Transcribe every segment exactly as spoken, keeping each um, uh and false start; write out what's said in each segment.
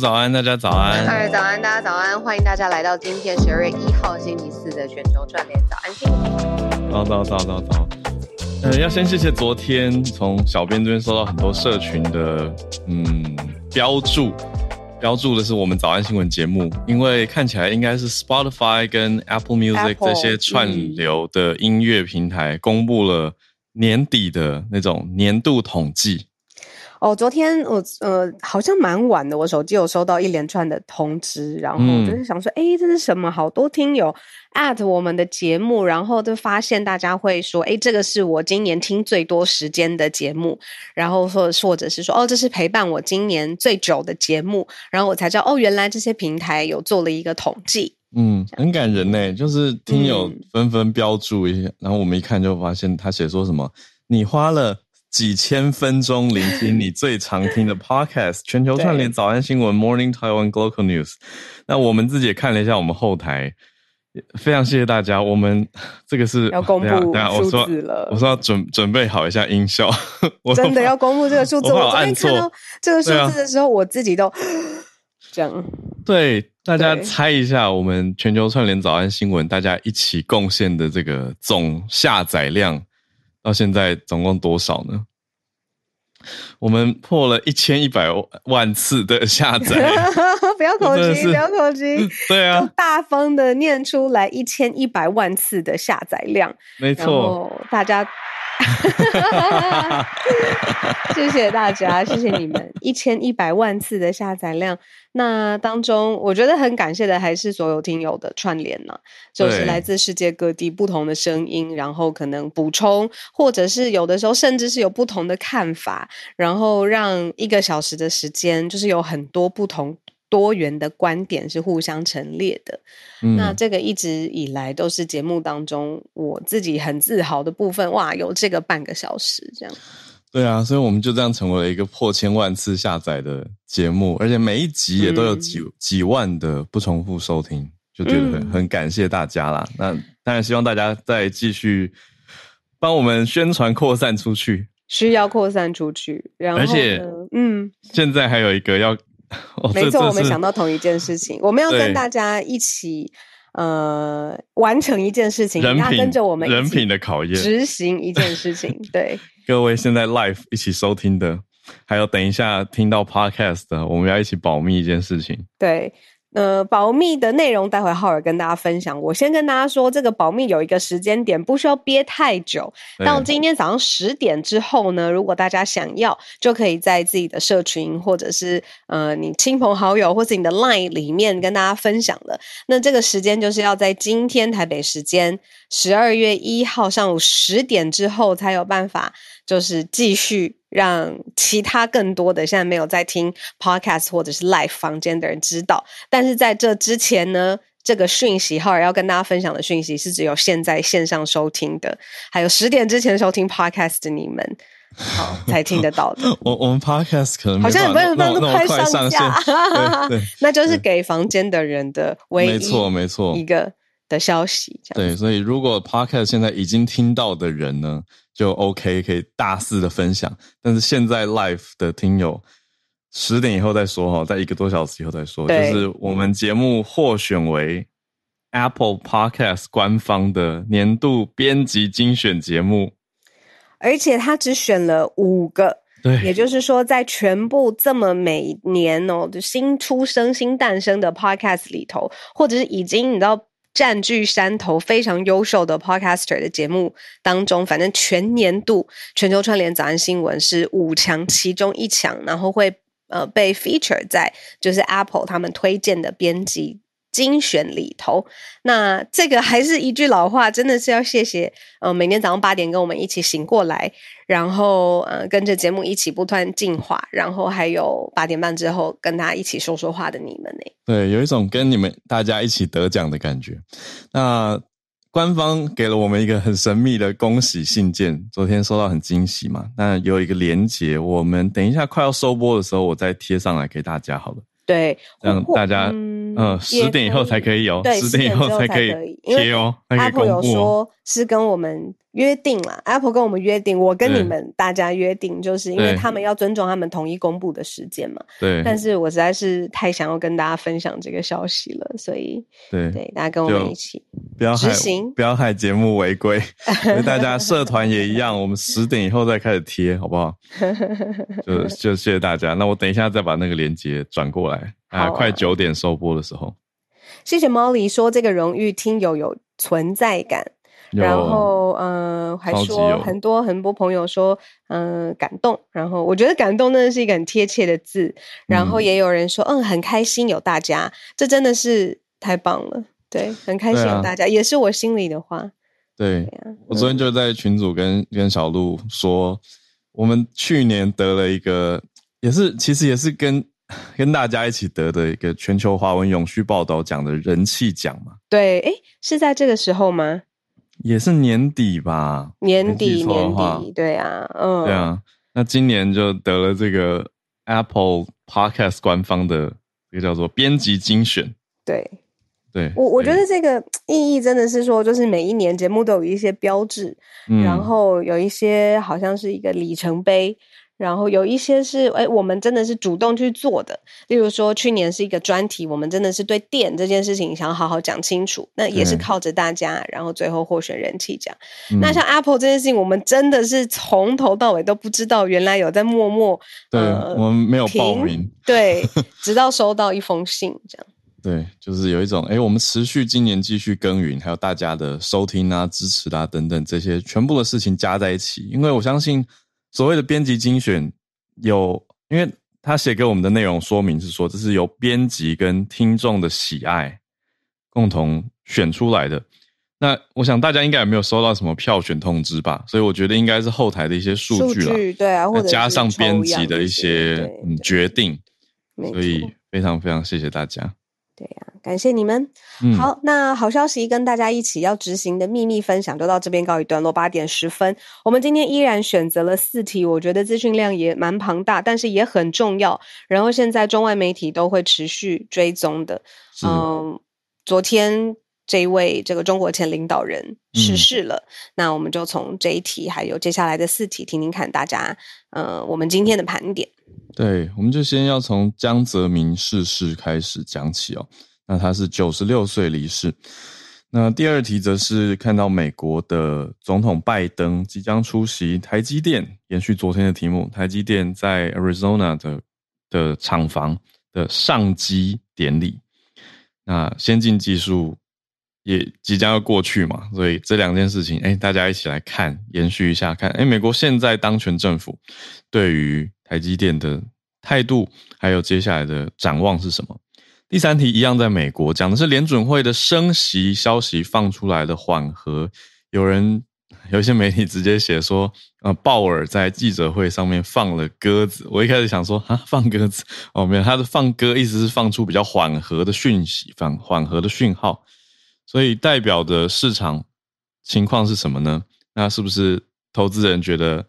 早安，大家早安。嗨，早安，大家早安。欢迎大家来到今天十二月一号星期四的全球串联早安新闻。早早早早早。呃，要先谢谢昨天从小编这边收到很多社群的嗯标注，标注的是我们早安新闻节目，因为看起来应该是 Spotify 跟 Apple Music 这些串流的音乐平台公布了年底的那种年度统计。哦，昨天我呃好像蛮晚的，我手机有收到一连串的通知，然后就是想说，哎、嗯，这是什么？好多听友 at 我们的节目，然后就发现大家会说，哎，这个是我今年听最多时间的节目，然后说或者是说，哦，这是陪伴我今年最久的节目，然后我才知道，哦，原来这些平台有做了一个统计。嗯，很感人呢，就是听友纷纷标注一下、嗯，然后我们一看就发现他写说什么，你花了几千分钟聆听你最常听的 podcast 全球串联早安新闻 Morning Taiwan Global News。 那我们自己也看了一下我们后台，非常谢谢大家。我们这个是要公布数字了，我说要 准, 准备好一下音效我真的要公布这个数字。 我, 我昨天看到这个数字的时候、啊、我自己都这样。对，大家猜一下我们全球串联早安新闻大家一起贡献的这个总下载量到现在总共多少呢？我们破了一千一百万次的下载不要口急不要口急对啊，大方的念出来一千一百万次的下载量，没错，大家谢谢大家，谢谢你们一千一百万次的下载量。那当中我觉得很感谢的还是所有听友的串联呢、啊，就是来自世界各地不同的声音，然后可能补充，或者是有的时候甚至是有不同的看法，然后让一个小时的时间就是有很多不同多元的观点是互相陈列的、嗯、那这个一直以来都是节目当中我自己很自豪的部分。哇，有这个半个小时这样。对啊，所以我们就这样成为了一个破千万次下载的节目，而且每一集也都有 几,、嗯、几万的不重复收听，就觉得 很,、嗯、很感谢大家啦。那当然希望大家再继续帮我们宣传扩散出去，需要扩散出去。然后而且嗯，现在还有一个要哦、没错，我们想到同一件事情，我们要跟大家一起呃完成一件事情，人品跟着我们人品的考验，执行一件事情。对，各位现在 live 一起收听的，还有等一下听到 podcast 的，我们要一起保密一件事情。对，呃，保密的内容待会浩尔跟大家分享。我先跟大家说，这个保密有一个时间点，不需要憋太久，到今天早上十点之后呢，如果大家想要就可以在自己的社群或者是呃你亲朋好友或是你的 LINE 里面跟大家分享了。那这个时间就是要在今天台北时间十二月一号上午十点之后才有办法，就是继续让其他更多的现在没有在听 podcast 或者是 live 房间的人知道。但是在这之前呢，这个讯息浩尔要跟大家分享的讯息是只有现在线上收听的，还有十点之前收听 podcast 的你们好才听得到的。我, 我们 podcast 可能好像也不能那么快上架那就是给房间的人的唯一一个的消息这样。对，所以如果 podcast 现在已经听到的人呢就 OK， 可以大肆的分享。但是现在 live 的听友十点以后再说，在一个多小时以后再说，就是我们节目获选为 Apple Podcast 官方的年度编辑精选节目，而且他只选了五个，对，也就是说在全部这么每年哦新出生新诞生的 podcast 里头，或者是已经你知道占据山头非常优秀的 podcaster 的节目当中，反正全年度全球串联早安新闻是五强其中一强，然后会呃被 feature 在就是 Apple 他们推荐的编辑精选里头。那这个还是一句老话，真的是要谢谢呃每天早上八点跟我们一起醒过来，然后呃跟着节目一起不断进化，然后还有八点半之后跟大家一起说说话的你们呢。对，有一种跟你们大家一起得奖的感觉。那官方给了我们一个很神秘的恭喜信件，昨天收到很惊喜嘛，那有一个连结，我们等一下快要收播的时候我再贴上来给大家好了。对，让大家嗯、呃、十点以后才可以哦，对，十点以后才可以贴哦，因为 Apple 有说是跟我们约定啦， Apple 跟我们约定，我跟你们大家约定，就是因为他们要尊重他们统一公布的时间嘛。对，但是我实在是太想要跟大家分享这个消息了，所以 对, 对大家跟我们一起执行，不要害节目违规因为大家社团也一样我们十点以后再开始贴好不好就, 就谢谢大家，那我等一下再把那个连结转过来、啊啊、快九点收播的时候。谢谢 Molly 说这个荣誉听友有存在感，然后呃，还说很多很多朋友说呃感动，然后我觉得感动真的是一个很贴切的字，然后也有人说 嗯, 嗯很开心有大家，这真的是太棒了，对，很开心有大家、啊、也是我心里的话。 对, 对、啊、我昨天就在群组跟跟小鹿说，我们去年得了一个也是其实也是跟跟大家一起得的一个全球华文永续报道奖的人气奖嘛。对，诶是在这个时候吗？也是年底吧，年底年底，对啊，嗯，对啊。那今年就得了这个 Apple Podcast 官方的这个叫做编辑精选。对，对，我我觉得这个意义真的是说，就是每一年节目都有一些标志、嗯，然后有一些好像是一个里程碑。然后有一些是哎，我们真的是主动去做的，例如说去年是一个专题，我们真的是对电这件事情想要好好讲清楚，那也是靠着大家然后最后获选人气奖、嗯、那像 Apple 这件事情我们真的是从头到尾都不知道，原来有在默默对、呃、我们没有报名对直到收到一封信这样。对，就是有一种哎，我们持续今年继续耕耘，还有大家的收听啊支持啊等等这些全部的事情加在一起，因为我相信所谓的编辑精选有，因为他写给我们的内容说明是说，这是由编辑跟听众的喜爱共同选出来的。那我想大家应该也没有收到什么票选通知吧，所以我觉得应该是后台的一些数据啦，数据对啊，或者加上编辑的一些嗯决定，所以非常非常谢谢大家。对啊，感谢你们、嗯、好，那好消息跟大家一起要执行的秘密分享就到这边告一段落。八点十分我们今天依然选择了四题，我觉得资讯量也蛮庞大，但是也很重要，然后现在中外媒体都会持续追踪的。嗯，昨天这一位这个中国前领导人逝世了、嗯、那我们就从这一题还有接下来的四题听听看大家呃，我们今天的盘点。对，我们就先要从江泽民逝世开始讲起哦。那他是九十六岁离世。那第二题则是看到美国的总统拜登即将出席台积电，延续昨天的题目，台积电在 Arizona 的的厂房的上机典礼。那先进技术也即将要过去嘛，所以这两件事情，哎，大家一起来看，延续一下看，哎，美国现在当权政府对于台积电的态度还有接下来的展望是什么。第三题一样在美国，讲的是联准会的升息消息放出来的缓和，有人有一些媒体直接写说呃，鲍尔在记者会上面放了鸽子，我一开始想说啊，放鸽子哦，没有，他的放鸽意思是放出比较缓和的讯息，反缓和的讯号，所以代表的市场情况是什么呢？那是不是投资人觉得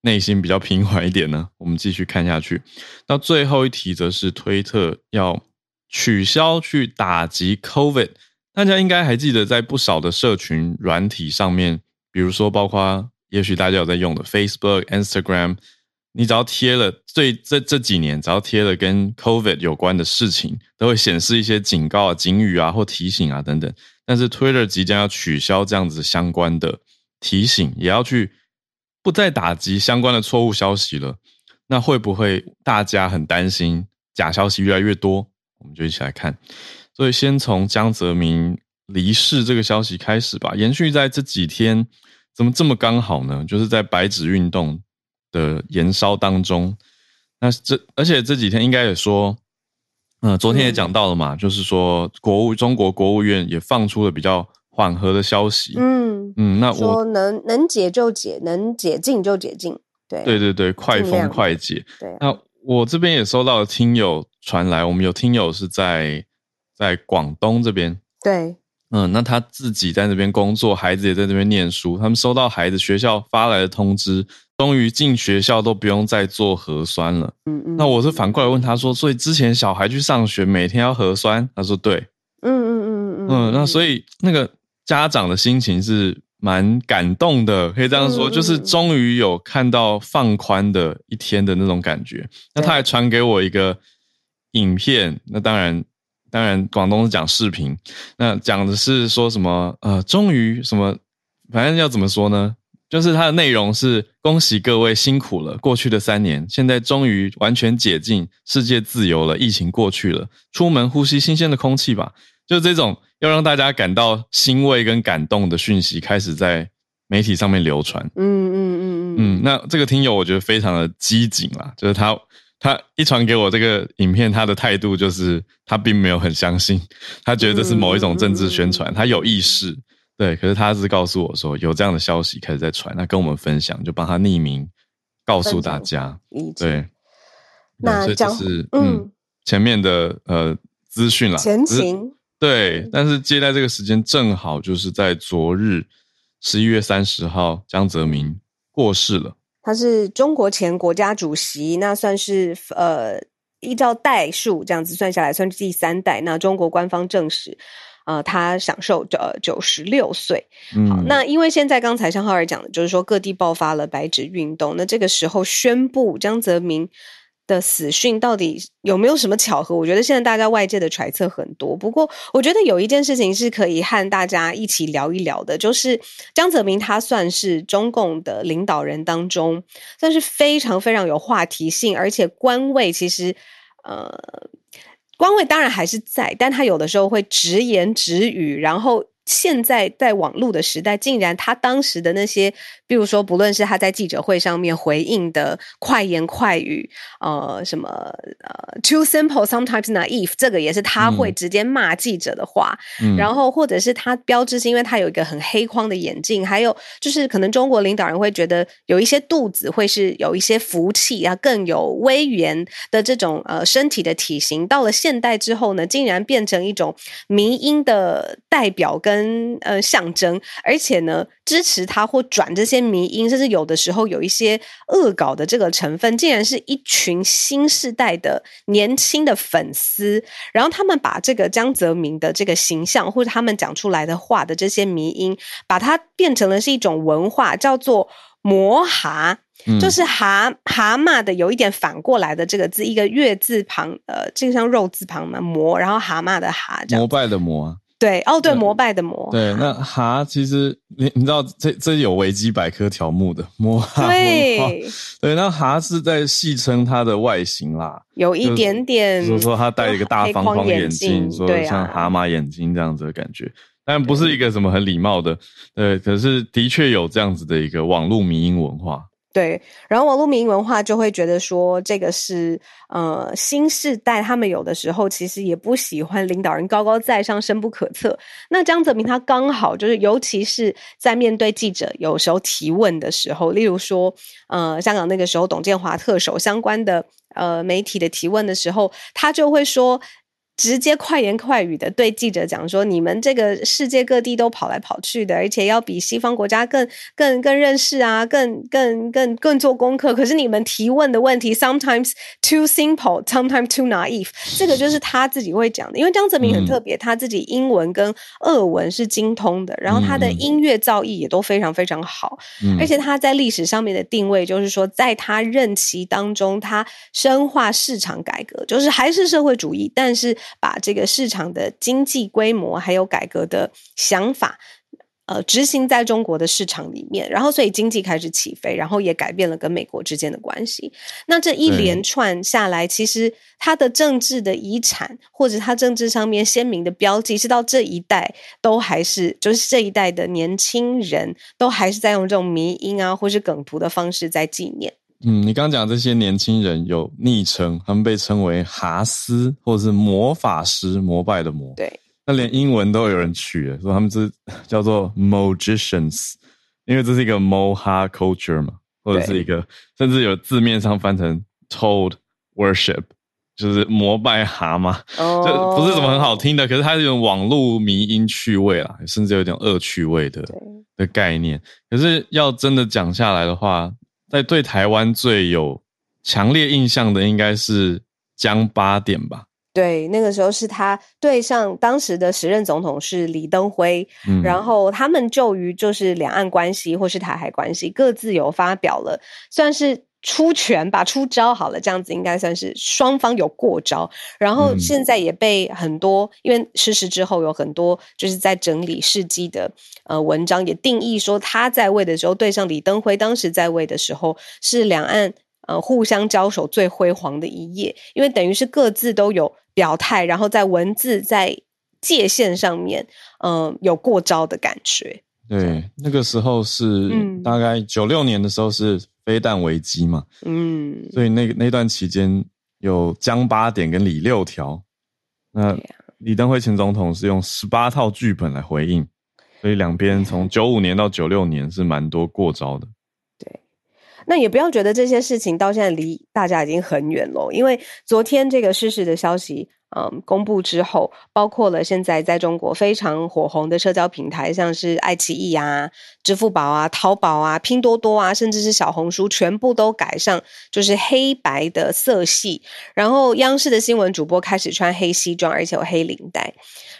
内心比较平缓一点呢？我们继续看下去。那最后一题则是推特要取消去打击 COVID， 大家应该还记得，在不少的社群软体上面，比如说包括也许大家有在用的 Facebook、Instagram 你只要贴了最 这, 这几年只要贴了跟 COVID 有关的事情，都会显示一些警告啊、警语啊或提醒啊等等。但是 Twitter 即将要取消这样子相关的提醒，也要去不再打击相关的错误消息了。那会不会大家很担心假消息越来越多？我们就一起来看。所以先从江泽民离世这个消息开始吧。延续在这几天，怎么这么刚好呢？就是在白纸运动的延烧当中，那这而且这几天应该也说，嗯、呃，昨天也讲到了嘛，嗯、就是说国务中国国务院也放出了比较缓和的消息，嗯嗯，那我说能能解就解，能解禁就解禁，对对对对，快封快解。对，那我这边也收到了听友传来，我们有听友是在在广东这边，对，嗯，那他自己在那边工作，孩子也在那边念书，他们收到孩子学校发来的通知。终于进学校都不用再做核酸了。嗯嗯，那我是反过来问他说，所以之前小孩去上学每天要核酸？他说对。嗯嗯嗯嗯嗯。那所以那个家长的心情是蛮感动的，可以这样说，嗯嗯嗯，就是终于有看到放宽的一天的那种感觉。那他还传给我一个影片，那当然当然广东是讲视频，那讲的是说什么呃，终于什么，反正要怎么说呢？就是它的内容是恭喜各位辛苦了，过去的三年，现在终于完全解禁，世界自由了，疫情过去了，出门呼吸新鲜的空气吧。就这种要让大家感到欣慰跟感动的讯息开始在媒体上面流传。嗯嗯嗯嗯。那这个听友我觉得非常的机警啦，就是他他一传给我这个影片，他的态度就是他并没有很相信，他觉得这是某一种政治宣传，他有意识。对，可是他是告诉我说有这样的消息开始在传，那跟我们分享，就帮他匿名告诉大家。对，那这、就是嗯, 嗯前面的呃资讯啦，前情对，但是接在这个时间正好就是在昨日十一月三十号，江泽民过世了。他是中国前国家主席，那算是呃依照代数这样子算下来，算是第三代。那中国官方证实。呃，他享受呃九十六岁。好，那因为现在刚才像浩尔讲的，就是说各地爆发了白纸运动，那这个时候宣布江泽民的死讯，到底有没有什么巧合？我觉得现在大家外界的揣测很多，不过我觉得有一件事情是可以和大家一起聊一聊的，就是江泽民他算是中共的领导人当中，算是非常非常有话题性，而且官位其实呃。官位当然还是在，但他有的时候会直言直语，然后现在在网络的时代，竟然他当时的那些，比如说不论是他在记者会上面回应的快言快语，呃，什么呃 too simple sometimes naive， 这个也是他会直接骂记者的话，嗯、然后或者是他标志是因为他有一个很黑框的眼镜，还有就是可能中国领导人会觉得有一些肚子会是有一些福气啊，更有威严的这种呃身体的体型，到了现代之后呢，竟然变成一种民音的代表跟跟呃象征，而且呢，支持他或转这些迷因，甚至有的时候有一些恶搞的这个成分，竟然是一群新世代的年轻的粉丝，然后他们把这个江泽民的这个形象，或者他们讲出来的话的这些迷因，把它变成了是一种文化，叫做魔蛤。就是蛤蛤蟆的有一点反过来的这个字，一个月字旁，呃，就像肉字旁嘛，魔，然后蛤蟆的蛤，膜拜的魔。对哦，对，膜拜的膜。对，那蛤其实你你知道这这有维基百科条目的摸蛤。对对，那蛤是在戏称它的外形啦，有一点点，就是说它戴一个大方框眼镜，说像蛤蟆眼睛这样子的感觉，但不是一个什么很礼貌的，对，可是的确有这样子的一个网络迷因文化。对，然后网络民文化就会觉得说，这个是呃新世代，他们有的时候其实也不喜欢领导人高高在上、深不可测。那江泽民他刚好就是，尤其是在面对记者有时候提问的时候，例如说呃香港那个时候董建华特首相关的呃媒体的提问的时候，他就会说。直接快言快语的对记者讲说，你们这个世界各地都跑来跑去的，而且要比西方国家更更更认识啊，更更更更做功课。可是你们提问的问题 sometimes too simple, sometimes too naive， 这个就是他自己会讲的。因为江泽民很特别，嗯、他自己英文跟俄文是精通的，然后他的音乐造诣也都非常非常好，嗯、而且他在历史上面的定位就是说，在他任期当中，他深化市场改革，就是还是社会主义，但是把这个市场的经济规模还有改革的想法呃，执行在中国的市场里面，然后所以经济开始起飞，然后也改变了跟美国之间的关系。那这一连串下来，其实他的政治的遗产或者他政治上面鲜明的标记是到这一代都还是就是这一代的年轻人都还是在用这种迷因啊或是梗图的方式在纪念。嗯，你刚刚讲这些年轻人有昵称，他们被称为哈斯或者是魔法师，膜拜的魔，对，那连英文都有人取了，说他们是叫做 Mogicians， 因为这是一个 Moha culture 嘛，或者是一个甚至有字面上翻成 Toad worship， 就是膜拜蛤蟆，oh. 就不是什么很好听的，可是它是有种网络迷因趣味啦，甚至有点恶趣味 的, 的概念。可是要真的讲下来的话，在对台湾最有强烈印象的应该是江八典吧。对，那个时候是他对上当时的时任总统是李登辉，嗯、然后他们就于就是两岸关系或是台海关系各自有发表了算是出拳吧，出招好了，这样子应该算是双方有过招，然后现在也被很多，嗯、因为失事之后有很多就是在整理事迹的呃文章也定义说，他在位的时候对上李登辉当时在位的时候是两岸呃互相交手最辉煌的一页，因为等于是各自都有表态，然后在文字在界限上面嗯、呃、有过招的感觉。对，那个时候是大概九六年的时候是飞弹危机嘛，嗯，所以那那段期间有江八典跟李六条，那李登辉前总统是用十八套剧本来回应，所以两边从九五年到九六年是蛮多过招的。那也不要觉得这些事情到现在离大家已经很远了，因为昨天这个逝世的消息嗯，公布之后，包括了现在在中国非常火红的社交平台，像是爱奇艺啊、支付宝啊、淘宝啊、拼多多啊，甚至是小红书，全部都改上就是黑白的色系，然后央视的新闻主播开始穿黑西装，而且有黑领带，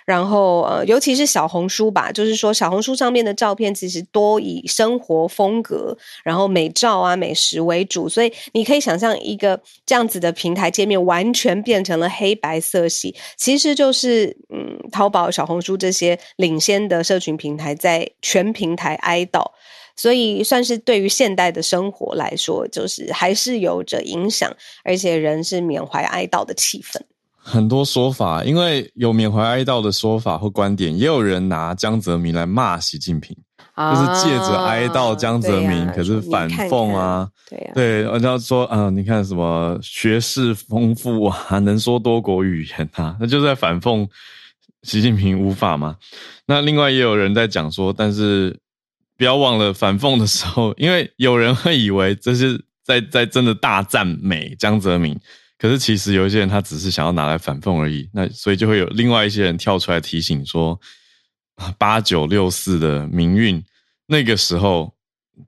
然后呃，尤其是小红书吧，就是说小红书上面的照片其实多以生活风格，然后美照啊、美食为主，所以你可以想象一个这样子的平台界面完全变成了黑白色系，其实就是嗯，淘宝、小红书这些领先的社群平台在全平台哀悼，所以算是对于现代的生活来说，就是还是有着影响，而且人是缅怀哀悼的气氛。很多说法，因为有缅怀哀悼的说法或观点，也有人拿江泽民来骂习近平，啊、就是借着哀悼江泽民，啊、可是反讽啊，看看对啊，人家说啊、呃，你看什么学识丰富啊，能说多国语言啊，那就是在反讽习近平无法嘛。那另外也有人在讲说，但是不要忘了反讽的时候，因为有人会以为这是在在真的大赞美江泽民。可是其实有一些人他只是想要拿来反讽而已，那所以就会有另外一些人跳出来提醒说，八九六四的民运，那个时候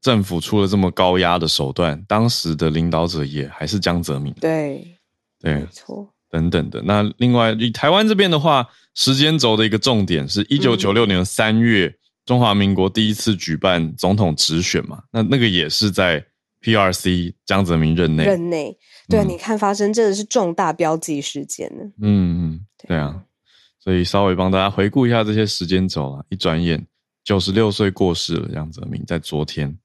政府出了这么高压的手段，当时的领导者也还是江泽民，对对，没错，等等的。那另外以台湾这边的话，时间轴的一个重点是一九九六年三月、嗯、中华民国第一次举办总统直选嘛，那那个也是在 P R C 江泽民任内任内。对，嗯、你看发生真的是重大标记事件呢。嗯嗯，对啊，所以稍微帮大家回顾一下这些时间轴啦。一转眼九十六岁过世了，江泽民在昨天。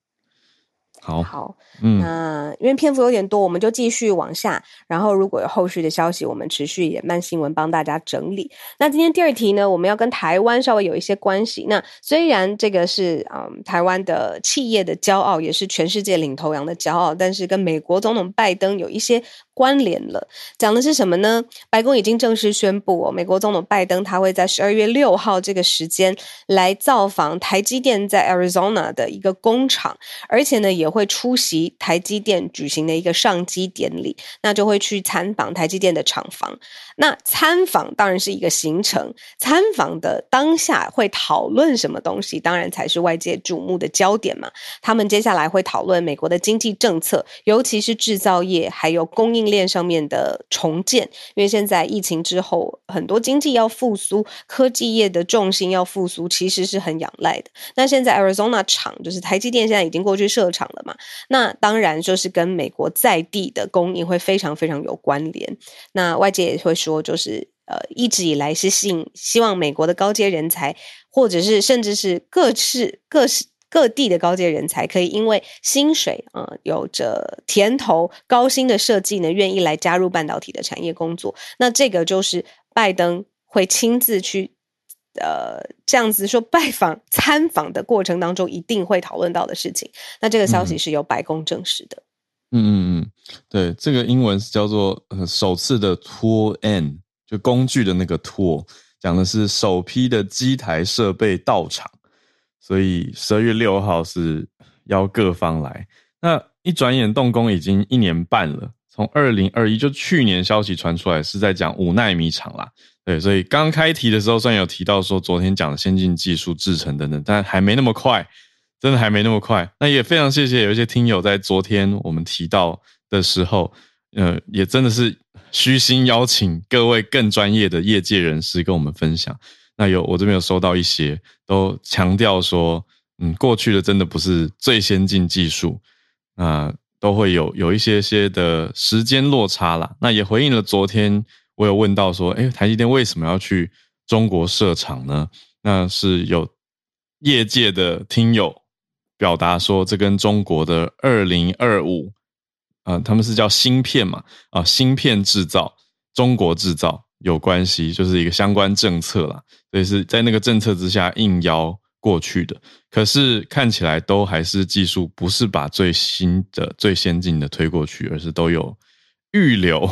好，好，嗯，那因为篇幅有点多，我们就继续往下。然后如果有后续的消息，我们持续野蛮新闻帮大家整理。那今天第二题呢，我们要跟台湾稍微有一些关系。那虽然这个是嗯台湾的企业的骄傲，也是全世界领头羊的骄傲，但是跟美国总统拜登有一些关联了。讲的是什么呢？白宫已经正式宣布、哦、美国总统拜登他会在十二月六号这个时间来造访台积电在 Arizona 的一个工厂，而且呢也会出席台积电举行的一个上机典礼，那就会去参访台积电的厂房。那参访当然是一个行程，参访的当下会讨论什么东西当然才是外界瞩目的焦点嘛。他们接下来会讨论美国的经济政策，尤其是制造业还有供应链上面的重建，因为现在疫情之后很多经济要复苏，科技业的重心要复苏，其实是很仰赖的。那现在 Arizona 厂就是台积电现在已经过去设厂了嘛，那当然就是跟美国在地的供应会非常非常有关联。那外界也会说就是呃，一直以来是吸引希望美国的高阶人才，或者是甚至是各市各市各地的高阶人才可以因为薪水、呃、有着甜头高薪的设计呢愿意来加入半导体的产业工作。那这个就是拜登会亲自去呃，这样子说拜访参访的过程当中一定会讨论到的事情。那这个消息是由白宫证实的。嗯嗯嗯，对，这个英文是叫做、呃、首次的 tool end， 就工具的那个 tool， 讲的是首批的机台设备到场，所以十二月六号是邀各方来。那一转眼动工已经一年半了，从二零二一就去年消息传出来是在讲五奈米厂啦。对，所以刚开题的时候虽然有提到说昨天讲的先进技术制程等等，但还没那么快，真的还没那么快。那也非常谢谢有一些听友在昨天我们提到的时候呃，也真的是虚心邀请各位更专业的业界人士跟我们分享。那有我这边有收到一些都强调说嗯，过去的真的不是最先进技术，那、呃、都会有有一些些的时间落差啦。那也回应了昨天我有问到说诶，台积电为什么要去中国设厂呢？那是有业界的听友表达说这跟中国的二零二五、呃、他们是叫芯片嘛、啊、芯片制造中国制造有关系，就是一个相关政策啦，所以是在那个政策之下应邀过去的。可是看起来都还是技术不是把最新的最先进的推过去，而是都有预留，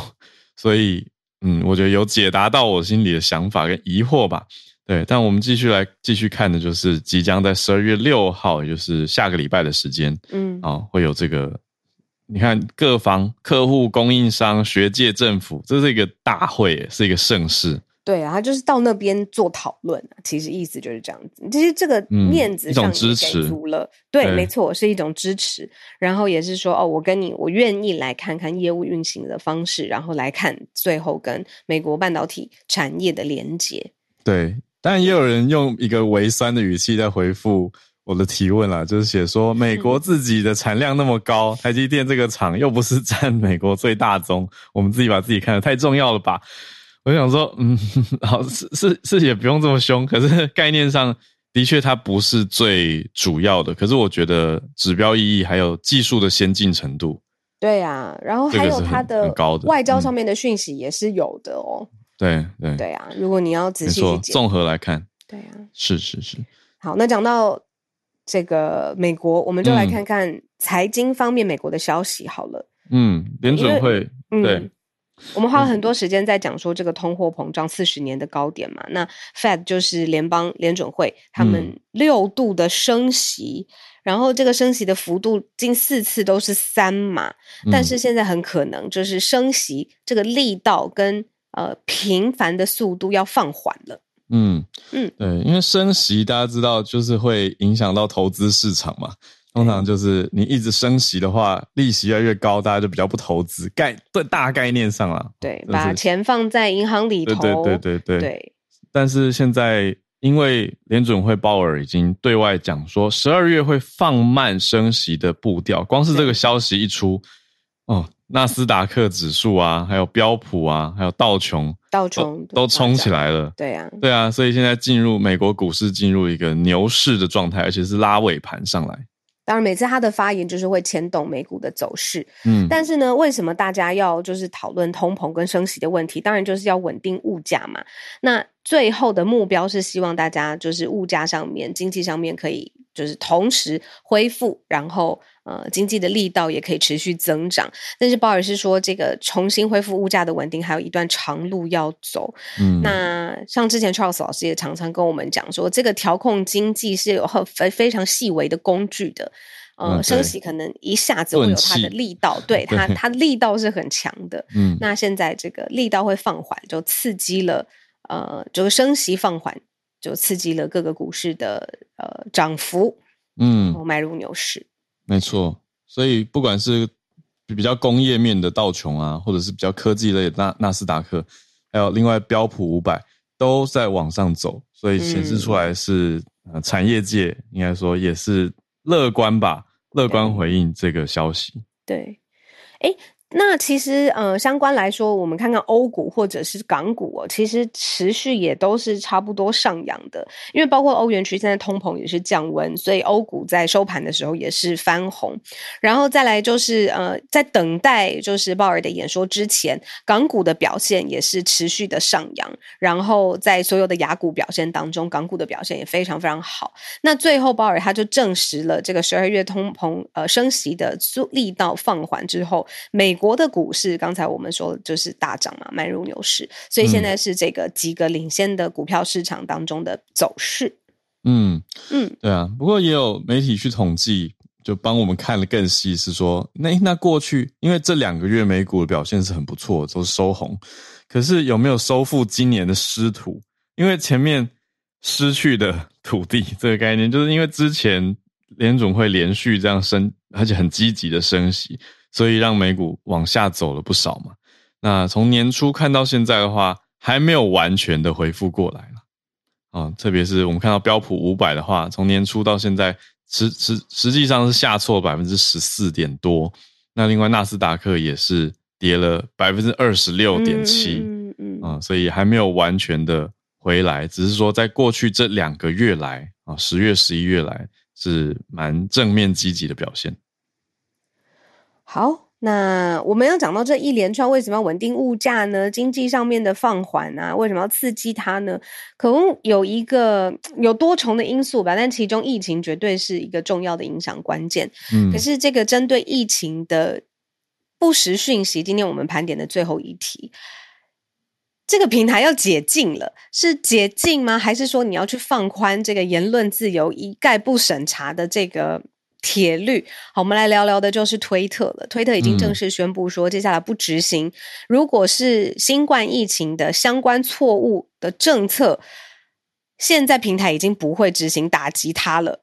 所以嗯，我觉得有解答到我心里的想法跟疑惑吧。对，但我们继续来继续看的就是即将在十二月六号也就是下个礼拜的时间嗯，啊、哦，会有这个你看各方客户供应商学界政府，这是一个大会，是一个盛事。对啊，他就是到那边做讨论、啊、其实意思就是这样子。其实这个面子上也给足了、嗯、对, 对没错，是一种支持，然后也是说哦，我跟你我愿意来看看业务运行的方式，然后来看最后跟美国半导体产业的连结。对，但也有人用一个微酸的语气在回复我的提问啦，就是写说美国自己的产量那么高，台积电这个厂又不是占美国最大宗，我们自己把自己看得太重要了吧。我想说嗯，好，是是是也不用这么凶，可是概念上的确它不是最主要的，可是我觉得指标意义还有技术的先进程度。对啊，然后还有它的外交上面的讯息也是有的哦。对对对啊，如果你要仔细去解综合来看。对啊，是是是。好，那讲到这个美国，我们就来看看财经方面美国的消息好了。嗯，联准会，对、嗯，我们花了很多时间在讲说这个通货膨胀四十年的高点嘛。那 Fed 就是联邦联准会，他们六度的升息、嗯，然后这个升息的幅度近四次都是三码，但是现在很可能就是升息这个力道跟呃频繁的速度要放缓了。嗯嗯，对，因为升息大家知道就是会影响到投资市场嘛，通常就是你一直升息的话利息越来越高，大家就比较不投资，概对大概念上啦，对、就是、把钱放在银行里头，对对对对 对, 对。但是现在因为联准会鲍尔已经对外讲说十二月会放慢升息的步调，光是这个消息一出哦，纳斯达克指数啊，还有标普啊，还有道琼道琼 都, 都冲起来了。对啊对啊，所以现在进入美国股市进入一个牛市的状态，而且是拉尾盘上来。当然每次他的发言就是会牵动美股的走势。嗯，但是呢为什么大家要就是讨论通膨跟升息的问题，当然就是要稳定物价嘛。那最后的目标是希望大家就是物价上面经济上面可以就是同时恢复，然后呃经济的力道也可以持续增长。但是鲍尔是说这个重新恢复物价的稳定还有一段长路要走。嗯，那像之前 Charles 老师也常常跟我们讲说，这个调控经济是有很非常细微的工具的。呃，升息可能一下子会有它的力道，对，它它力道是很强的。嗯，那现在这个力道会放缓，就刺激了呃，就是升息放缓，就刺激了各个股市的呃涨幅，嗯，然后买入牛市。没错，所以不管是比较工业面的道琼啊，或者是比较科技类的纳纳斯达克，还有另外标普五百都在往上走，所以显示出来是、嗯呃、产业界应该说也是乐观吧。乐观回应这个消息。对，诶，那其实呃，相关来说，我们看看欧股或者是港股哦，其实持续也都是差不多上扬的，因为包括欧元区现在通膨也是降温，所以欧股在收盘的时候也是翻红。然后再来就是呃，在等待就是鲍尔的演说之前，港股的表现也是持续的上扬，然后在所有的亚股表现当中，港股的表现也非常非常好。那最后鲍尔他就证实了这个十二月通膨呃升息的力道放缓之后，美美国的股市刚才我们说就是大涨嘛，买入牛市，所以现在是这个几个领先的股票市场当中的走势。嗯嗯，对啊，不过也有媒体去统计，就帮我们看了更细，是说那那过去因为这两个月美股的表现是很不错，都是收红，可是有没有收复今年的失土？因为前面失去的土地这个概念，就是因为之前联准会连续这样升，而且很积极的升息，所以让美股往下走了不少嘛。那从年初看到现在的话，还没有完全的恢复过来了。啊，特别是我们看到标普五百的话，从年初到现在实实实际上是下挫 百分之十四 点多。那另外纳斯达克也是跌了 百分之二十六点七。嗯嗯啊，所以还没有完全的回来，只是说在过去这两个月来啊 ,十 月十一月来是蛮正面积极的表现。好，那我们要讲到这一连串为什么要稳定物价呢？经济上面的放缓啊，为什么要刺激它呢？可能有一个有多重的因素吧，但其中疫情绝对是一个重要的影响关键。嗯，可是这个针对疫情的不实讯息，今天我们盘点的最后一题，这个平台要解禁了，是解禁吗？还是说你要去放宽这个言论自由一概不审查的这个铁律？好，我们来聊聊的就是推特了。推特已经正式宣布说，接下来不执行，嗯，如果是新冠疫情的相关错误的政策，现在平台已经不会执行打击它了，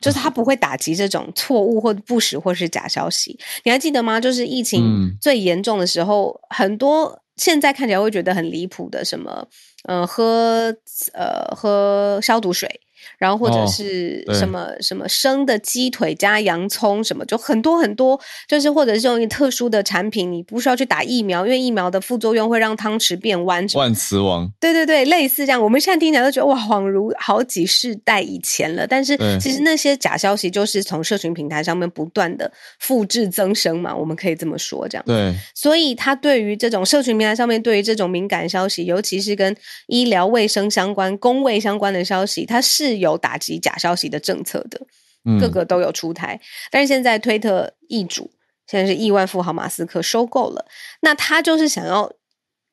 就是它不会打击这种错误或不实或是假消息。你还记得吗？就是疫情最严重的时候，嗯，很多现在看起来会觉得很离谱的，什么呃喝呃喝消毒水。然后或者是什么、哦、什么生的鸡腿加洋葱什么，就很多很多，就是或者是用一个特殊的产品，你不需要去打疫苗，因为疫苗的副作用会让汤匙变弯，万磁王，对对对，类似这样。我们现在听起来都觉得哇，恍如好几世代以前了，但是其实那些假消息就是从社群平台上面不断的复制增生嘛，我们可以这么说这样。对，所以他对于这种社群平台上面对于这种敏感消息，尤其是跟医疗卫生相关、公卫相关的消息，他是有打击假消息的政策的，各个都有出台，嗯，但是现在推特易主现在是亿万富豪马斯克收购了，那他就是想要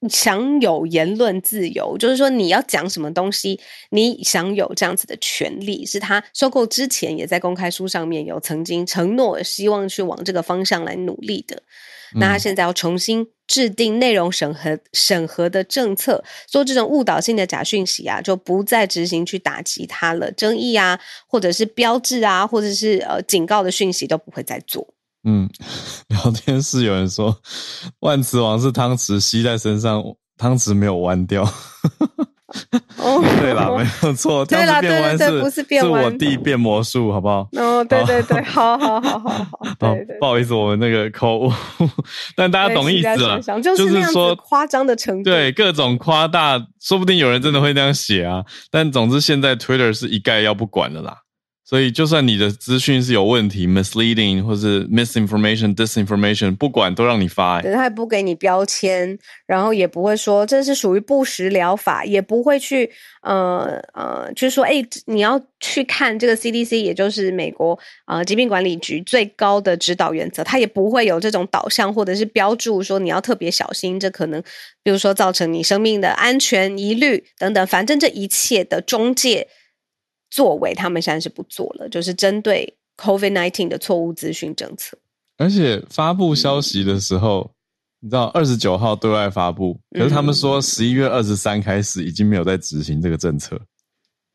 享有言论自由，就是说你要讲什么东西你享有这样子的权利，是他收购之前也在公开书上面有曾经承诺希望去往这个方向来努力的。那他现在要重新制定内容审核审核的政策，说这种误导性的假讯息啊，就不再执行去打击它了，争议啊，或者是标志啊，或者是呃警告的讯息都不会再做。嗯，聊天室有人说，万磁王是汤匙吸在身上，汤匙没有弯掉。哦，对啦，没有错，汤匙变弯是，对对对，不是变弯，是我弟变魔术，好不好？哦，对对对，好好好好好，对对对，哦，不好意思，我们那个口误，但大家懂意思了，就是那样子夸张的程度，对，各种夸大，说不定有人真的会那样写啊。但总之，现在 Twitter 是一概要不管了啦。所以就算你的资讯是有问题 misleading 或是 misinformation disinformation 不管都让你发、欸、对，他也不给你标签，然后也不会说这是属于不实疗法，也不会去呃呃，就是说哎、欸，你要去看这个 C D C 也就是美国、呃、疾病管理局最高的指导原则，他也不会有这种导向或者是标注说你要特别小心，这可能比如说造成你生命的安全疑虑等等，反正这一切的中介作为他们现在是不做了，就是针对 COVID 十九 的错误资讯政策。而且发布消息的时候、嗯、你知道二十九号对外发布，可是他们说十一月二十三开始已经没有在执行这个政策，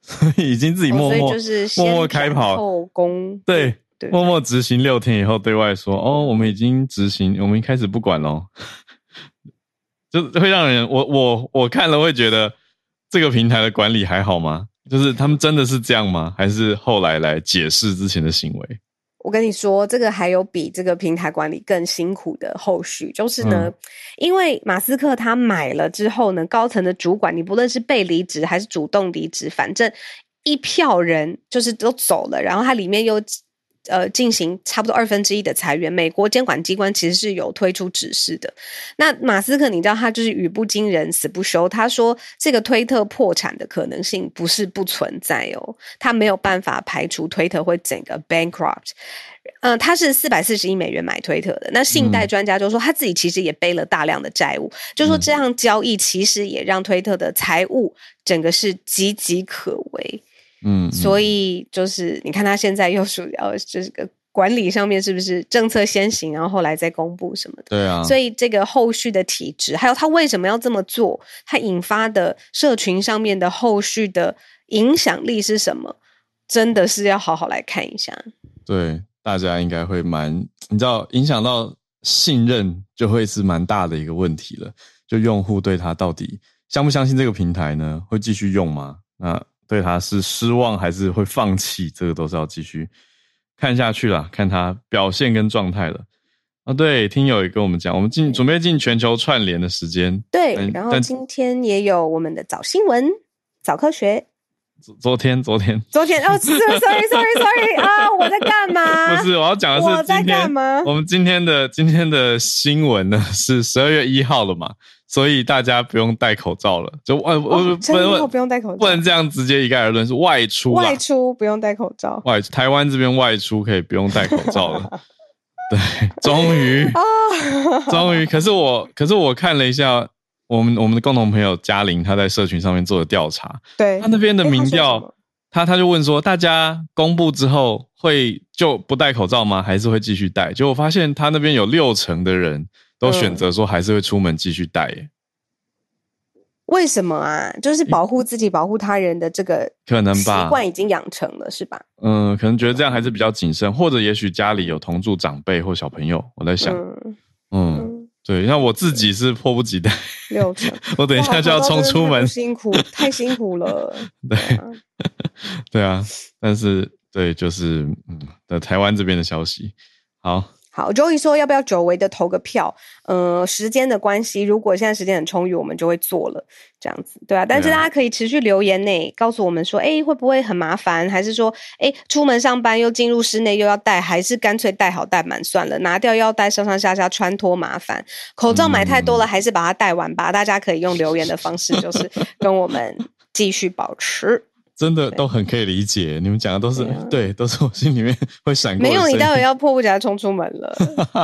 所以已经自己默默、哦、就是默默开跑后攻，对，默默执行六天以后对外说哦我们已经执行，我们开始不管咯就会让人我我我看了会觉得这个平台的管理还好吗？就是他们真的是这样吗？还是后来来解释之前的行为？我跟你说，这个还有比这个平台管理更辛苦的后续，就是呢、嗯、因为马斯克他买了之后呢，高层的主管你不论是被离职还是主动离职，反正一票人就是都走了，然后他里面又呃，进行差不多二分之一的裁员，美国监管机关其实是有推出指示的。那马斯克你知道他就是语不惊人死不休，他说这个推特破产的可能性不是不存在哦，他没有办法排除推特会整个 bankrupt。呃，他是四百四十亿美元买推特的，那信贷专家就说他自己其实也背了大量的债务、嗯、就说这样交易其实也让推特的财务整个是岌岌可危。嗯，所以就是你看他现在又属于就是个管理上面是不是政策先行然后后来再公布什么的，对啊，所以这个后续的体制还有他为什么要这么做，他引发的社群上面的后续的影响力是什么，真的是要好好来看一下。对，大家应该会蛮你知道影响到信任就会是蛮大的一个问题了，就用户对他到底相不相信这个平台呢，会继续用吗？那对他是失望还是会放弃，这个都是要继续看下去啦，看他表现跟状态了。啊，对，听友也跟我们讲我们进准备进全球串联的时间，对，然后今天也有我们的早新闻早科学，昨天昨天昨天哦 sorry sorry sorry 啊，我在干嘛？不是，我要讲的是我在干嘛？我们今天的今天的新闻呢是十二月一号了嘛，所以大家不用戴口罩了，就我我、哦、真的不用戴口罩，不能这样直接一概而论，是外出啦，外出不用戴口罩，外台湾这边外出可以不用戴口罩了。对，终于终于，可是我可是我看了一下我们我们的共同朋友嘉玲，她在社群上面做的调查，对，她那边的民调，她她就问说大家公布之后会就不戴口罩吗？还是会继续戴？结果我发现她那边有六成的人。都选择说还是会出门继续戴耶、嗯、为什么啊？就是保护自己保护他人的这个可能吧，习惯已经养成了是吧？嗯，可能觉得这样还是比较谨慎，或者也许家里有同住长辈或小朋友，我在想 嗯, 嗯, 嗯对，那我自己是迫不及待六成我等一下就要冲出门，辛苦太辛苦了对对啊，但是对就是嗯，在台湾这边的消息。好好，周一说要不要久违的投个票，呃，时间的关系，如果现在时间很充裕我们就会做了这样子，对啊，但是大家可以持续留言呢，告诉我们说哎，会不会很麻烦，还是说哎，出门上班又进入室内又要戴，还是干脆戴好戴满算了，拿掉要戴上上下下穿脱麻烦，口罩买太多了、嗯、还是把它戴完吧，大家可以用留言的方式就是跟我们继续保持真的都很可以理解，你们讲的都是 对,、啊、对，都是我心里面会闪过的。没有，你待会要迫不及待冲出门了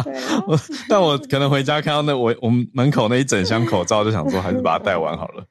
对、啊我。但我可能回家看到那我我们门口那一整箱口罩，就想说还是把它戴完好了。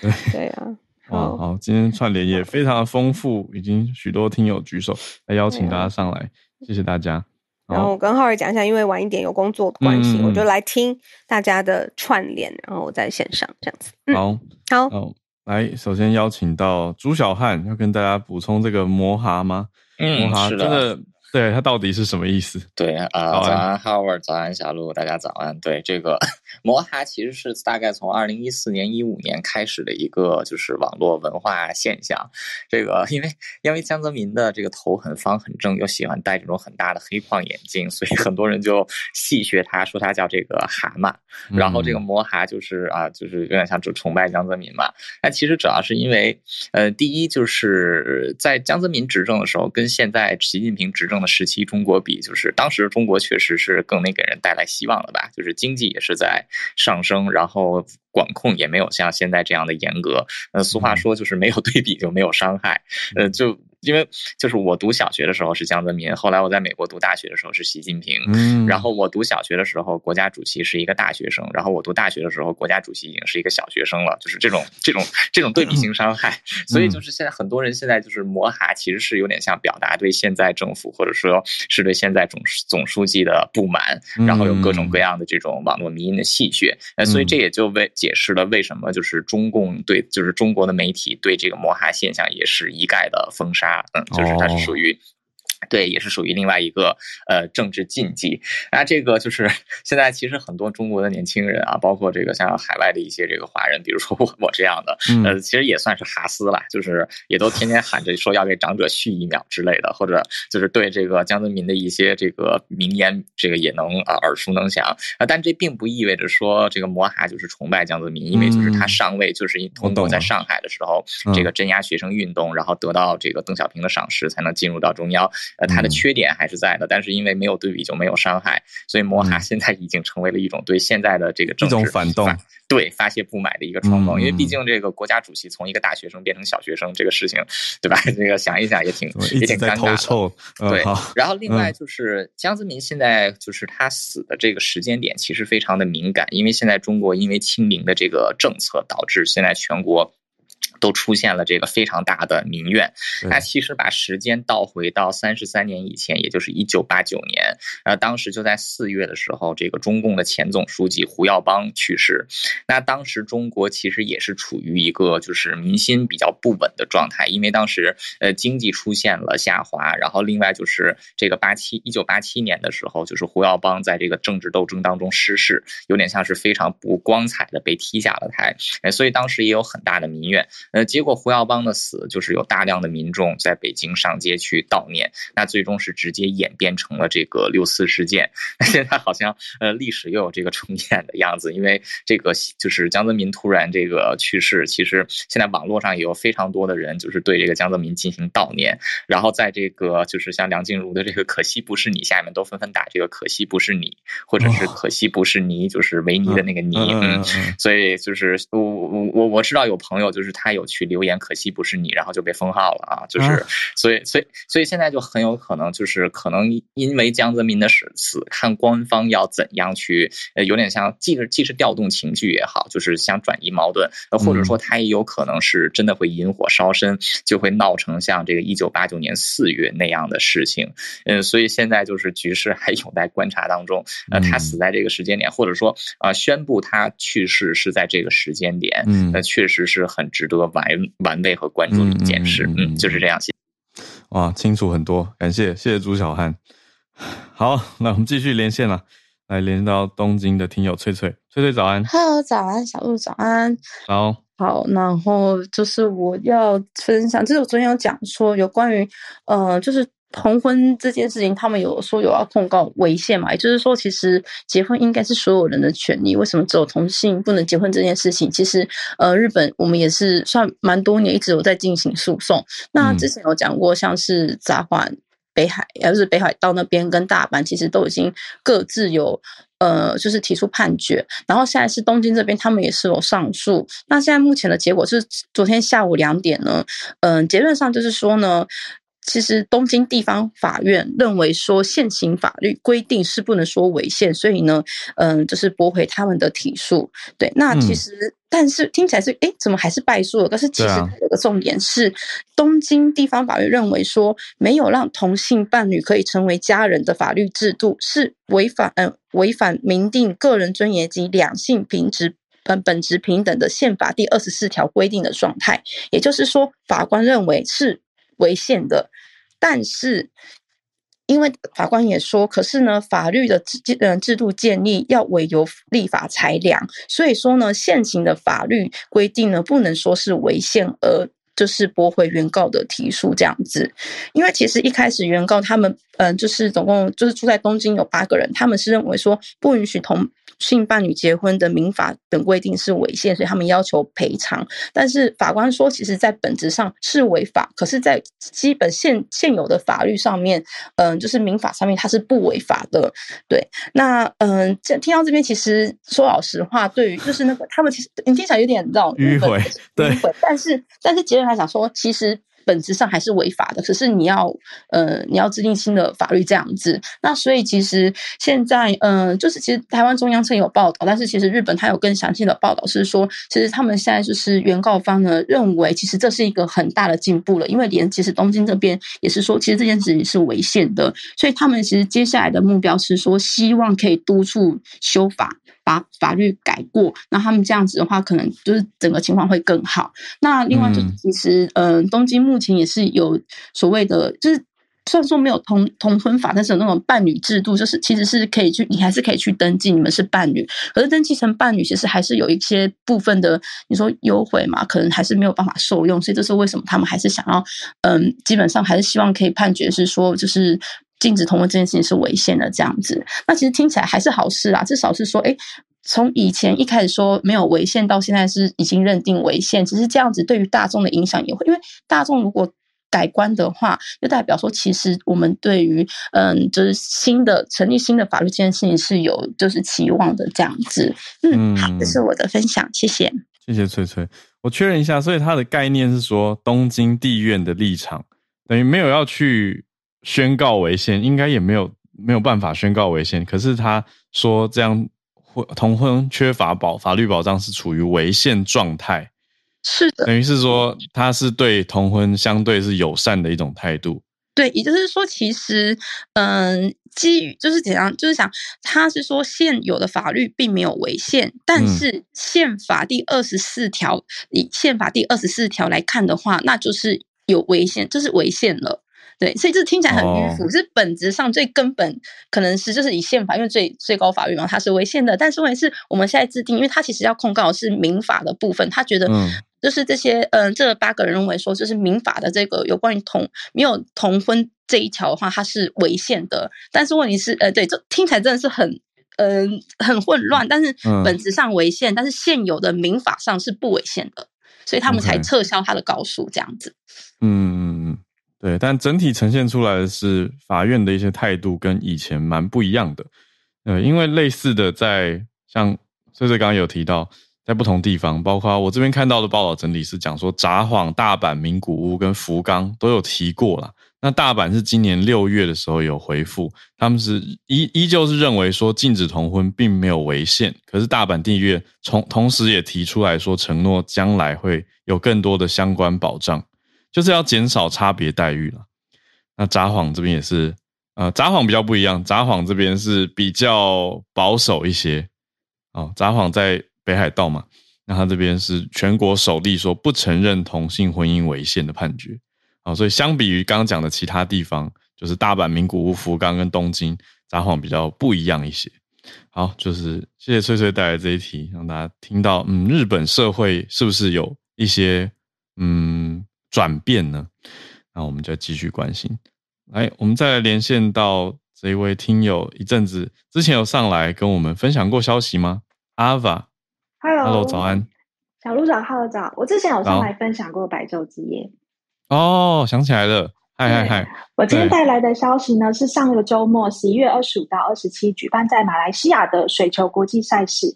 对, 对啊，好好，今天串联也非常的丰富，已经许多听友举手来邀请大家上来，啊、谢谢大家。然后我跟浩儿讲一下，因为晚一点有工作的关系，嗯、我就来听大家的串联，然后我在线上这样子。嗯、好，好。好来，首先邀请到朱小汉，要跟大家补充这个摩哈吗？嗯，摩哈真的对，它到底是什么意思？对啊、呃，早安 Howard， 早安小鹿，大家早安。对，这个摩哈其实是大概从二零一四年、一五年开始的一个就是网络文化现象。这个因为因为江泽民的这个头很方很正，又喜欢戴这种很大的黑框眼镜，所以很多人就戏谑他，说他叫这个蛤蟆。然后这个摩哈就是啊，就是有点像崇拜江泽民嘛。但其实主要是因为呃，第一就是在江泽民执政的时候，跟现在习近平执政的时期中国比，就是当时中国确实是更能给人带来希望了吧，就是经济也是在上升，然后管控也没有像现在这样的严格。呃，俗话说就是没有对比就没有伤害。呃，就因为就是我读小学的时候是江泽民，后来我在美国读大学的时候是习近平。嗯，然后我读小学的时候国家主席是一个大学生，然后我读大学的时候国家主席已经是一个小学生了，就是这种这种这种对比性伤害。所以就是现在很多人现在就是摩哈，其实是有点像表达对现在政府或者说是对现在总总书记的不满，然后有各种各样的这种网络迷因的戏谑。呃，所以这也就为解释了为什么就是中共对就是中国的媒体对这个摩哈现象也是一概的封杀。嗯，就是它是属于、oh.。对，也是属于另外一个呃政治禁忌。那这个就是现在其实很多中国的年轻人啊，包括这个像海外的一些这个华人，比如说我我这样的，呃，其实也算是哈斯了，就是也都天天喊着说要给长者续一秒之类的，或者就是对这个江泽民的一些这个名言，这个也能啊耳熟能详啊。但这并不意味着说这个摩哈就是崇拜江泽民，因为就是他上位就是通过在上海的时候这个镇压学生运动，然后得到这个邓小平的赏识，才能进入到中央。呃，它的缺点还是在的，但是因为没有对比就没有伤害，所以摩哈现在已经成为了一种对现在的这个政治一种反动，对发泄不满的一个冲动、嗯。因为毕竟这个国家主席从一个大学生变成小学生这个事情，对吧？这个想一想也挺也挺尴尬的。呃、对、嗯，然后另外就是江泽民现在就是他死的这个时间点其实非常的敏感，因为现在中国因为清零的这个政策，导致现在全国都出现了这个非常大的民怨。那其实把时间倒回到三十三年以前，也就是一九八九年，呃，当时就在四月的时候，这个中共的前总书记胡耀邦去世。那当时中国其实也是处于一个就是民心比较不稳的状态，因为当时呃经济出现了下滑，然后另外就是这个八七一九八七年的时候，就是胡耀邦在这个政治斗争当中失势，有点像是非常不光彩的被踢下了台，呃，所以当时也有很大的民怨。呃，结果胡耀邦的死，就是有大量的民众在北京上街去悼念，那最终是直接演变成了这个六四事件。那现在好像呃历史又有这个重演的样子，因为这个就是江泽民突然这个去世，其实现在网络上也有非常多的人就是对这个江泽民进行悼念，然后在这个就是像梁静茹的这个可惜不是你下面都纷纷打这个可惜不是你，或者是可惜不是泥，就是维尼的那个泥。嗯，所以就是我我我知道有朋友就是他有去留言可惜不是你，然后就被封号了啊，就是所以所以所以现在就很有可能就是可能因为江泽民的死，看官方要怎样去呃有点像既是既是调动情绪也好，就是想转移矛盾，或者说他也有可能是真的会引火烧身，就会闹成像这个一九八九年四月那样的事情。嗯，所以现在就是局势还有待观察当中。呃，他死在这个时间点，或者说呃宣布他去世是在这个时间点，那确实是很值得玩玩味和关注的一件事。 嗯, 嗯, 嗯, 嗯就是这样。哇，清楚很多，感谢谢谢朱小汉。好，那我们继续连线了，来连到东京的听友翠翠。翠翠早安。 Hello， 早安小鹿，早安好好。然后就是我要分享，就是我昨天有讲说有关于呃就是同婚这件事情，他们有说有要控告违宪嘛，也就是说其实结婚应该是所有人的权利，为什么只有同性不能结婚这件事情，其实呃，日本我们也是算蛮多年一直有在进行诉讼。那之前有讲过像是札幌北海，而是北海道那边跟大阪其实都已经各自有呃，就是提出判决，然后现在是东京这边他们也是有上诉。那现在目前的结果是昨天下午两点呢，嗯、呃，结论上就是说呢，其实东京地方法院认为说现行法律规定是不能说违宪，所以呢嗯，就是驳回他们的提诉。对，那其实、嗯、但是听起来是诶怎么还是败诉了，但是其实有个重点是、啊、东京地方法院认为说没有让同性伴侣可以成为家人的法律制度是违反嗯、呃、违反明定个人尊严及两性平等本质平等的宪法第二十四条规定的状态，也就是说法官认为是违宪的，但是因为法官也说，可是呢法律的 制, 制度建立要委由立法裁量，所以说呢现行的法律规定呢不能说是违宪而就是驳回原告的提诉这样子。因为其实一开始原告他们嗯，就是总共就是住在东京有八个人，他们是认为说不允许同性伴侣结婚的民法等规定是违宪，所以他们要求赔偿。但是法官说其实在本质上是违法，可是在基本 现, 现有的法律上面嗯，就是民法上面它是不违法的。对，那嗯，听到这边其实说老实话，对于就是那个他们其实你听起来有点绕迂回，对，但是但是结论他想说其实本质上还是违法的，可是你要呃你要制定新的法律这样子。那所以其实现在呃就是其实台湾中央社有报道，但是其实日本它有更详细的报道，是说其实他们现在就是原告方呢认为其实这是一个很大的进步了，因为连其实东京这边也是说其实这件事情是违宪的，所以他们其实接下来的目标是说希望可以督促修法，把法律改过，那他们这样子的话可能就是整个情况会更好。那另外就是其实、嗯呃、东京目前也是有所谓的就是虽然说没有 同, 同婚法，但是有那种伴侣制度，就是其实是可以去你还是可以去登记你们是伴侣，可是登记成伴侣其实还是有一些部分的你说优惠嘛，可能还是没有办法受用，所以这是为什么他们还是想要嗯，基本上还是希望可以判决是说就是禁止同婚这件事情是违宪的这样子。那其实听起来还是好事啦，至少是说诶从以前一开始说没有违宪到现在是已经认定违宪，其实这样子对于大众的影响也会，因为大众如果改观的话就代表说其实我们对于嗯，就是新的成立新的法律这件事情是有就是期望的这样子。 嗯, 嗯，好，这是我的分享，谢谢谢谢翠翠。我确认一下，所以它的概念是说东京地院的立场等于没有要去宣告违宪，应该也没有没有办法宣告违宪，可是他说这样同婚缺乏保法律保障是处于违宪状态，是的，等于是说他是对同婚相对是友善的一种态度。对，也就是说其实嗯，基于就是怎样就是想他是说现有的法律并没有违宪，但是宪法第二十四条以宪法第二十四条来看的话，那就是有违宪，就是违宪了。对，所以这听起来很迂腐，是、oh. 本质上最根本可能是就是以宪法，因为最最高法院嘛，它是违宪的。但是问题是，我们现在制定，因为它其实要控告的是民法的部分，他觉得就是这些嗯、呃，这八个人认为说，就是民法的这个有关于同没有同婚这一条的话，它是违宪的。但是问题是，呃，对，这听起来真的是很。嗯、呃，很混乱，但是本质上违宪、嗯，但是现有的民法上是不违宪的，所以他们才撤销他的告诉这样子。嗯嗯嗯。对，但整体呈现出来的是法院的一些态度跟以前蛮不一样的。呃，因为类似的在像翠翠刚刚有提到，在不同地方，包括我这边看到的报道整理是讲说札幌、大阪、名古屋跟福冈都有提过啦。那大阪是今年六月的时候有回复，他们是依依旧是认为说禁止同婚并没有违宪，可是大阪地院从同时也提出来说承诺将来会有更多的相关保障。就是要减少差别待遇啦。那札幌这边也是，呃，札幌比较不一样，札幌这边是比较保守一些。哦，札幌在北海道嘛，那他这边是全国首例说不承认同性婚姻违宪的判决。哦，所以相比于刚刚讲的其他地方，就是大阪、名古屋、福冈跟东京，札幌比较不一样一些。好，就是谢谢翠翠带来这一题，让大家听到，嗯，日本社会是不是有一些，嗯。转变呢，那我们就继续关心。来，我们再来连线到这一位听友，一阵子之前有上来跟我们分享过消息吗？ Ava Hello Hello 早安，小鹿早，浩早，我之前有上来分享过白昼之夜。哦，想起来了，嗨嗨嗨！我今天带来的消息呢，是上个周末十一月二十五到二十七举办在马来西亚的水球国际赛事，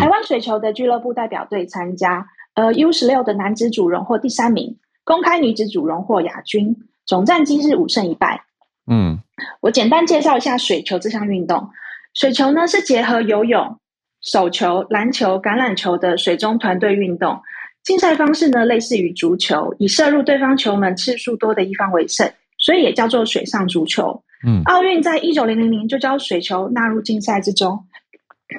台湾水球的俱乐部代表队参加，呃 U 十六 的男子主荣获第三名，公开女子组荣获亚军，总战绩是五胜一败。嗯，我简单介绍一下水球这项运动。水球呢是结合游泳、手球、篮球、橄榄球的水中团队运动。竞赛方式呢类似于足球，以射入对方球门次数多的一方为胜，所以也叫做水上足球。嗯，奥运在一九零零年就将水球纳入竞赛之中。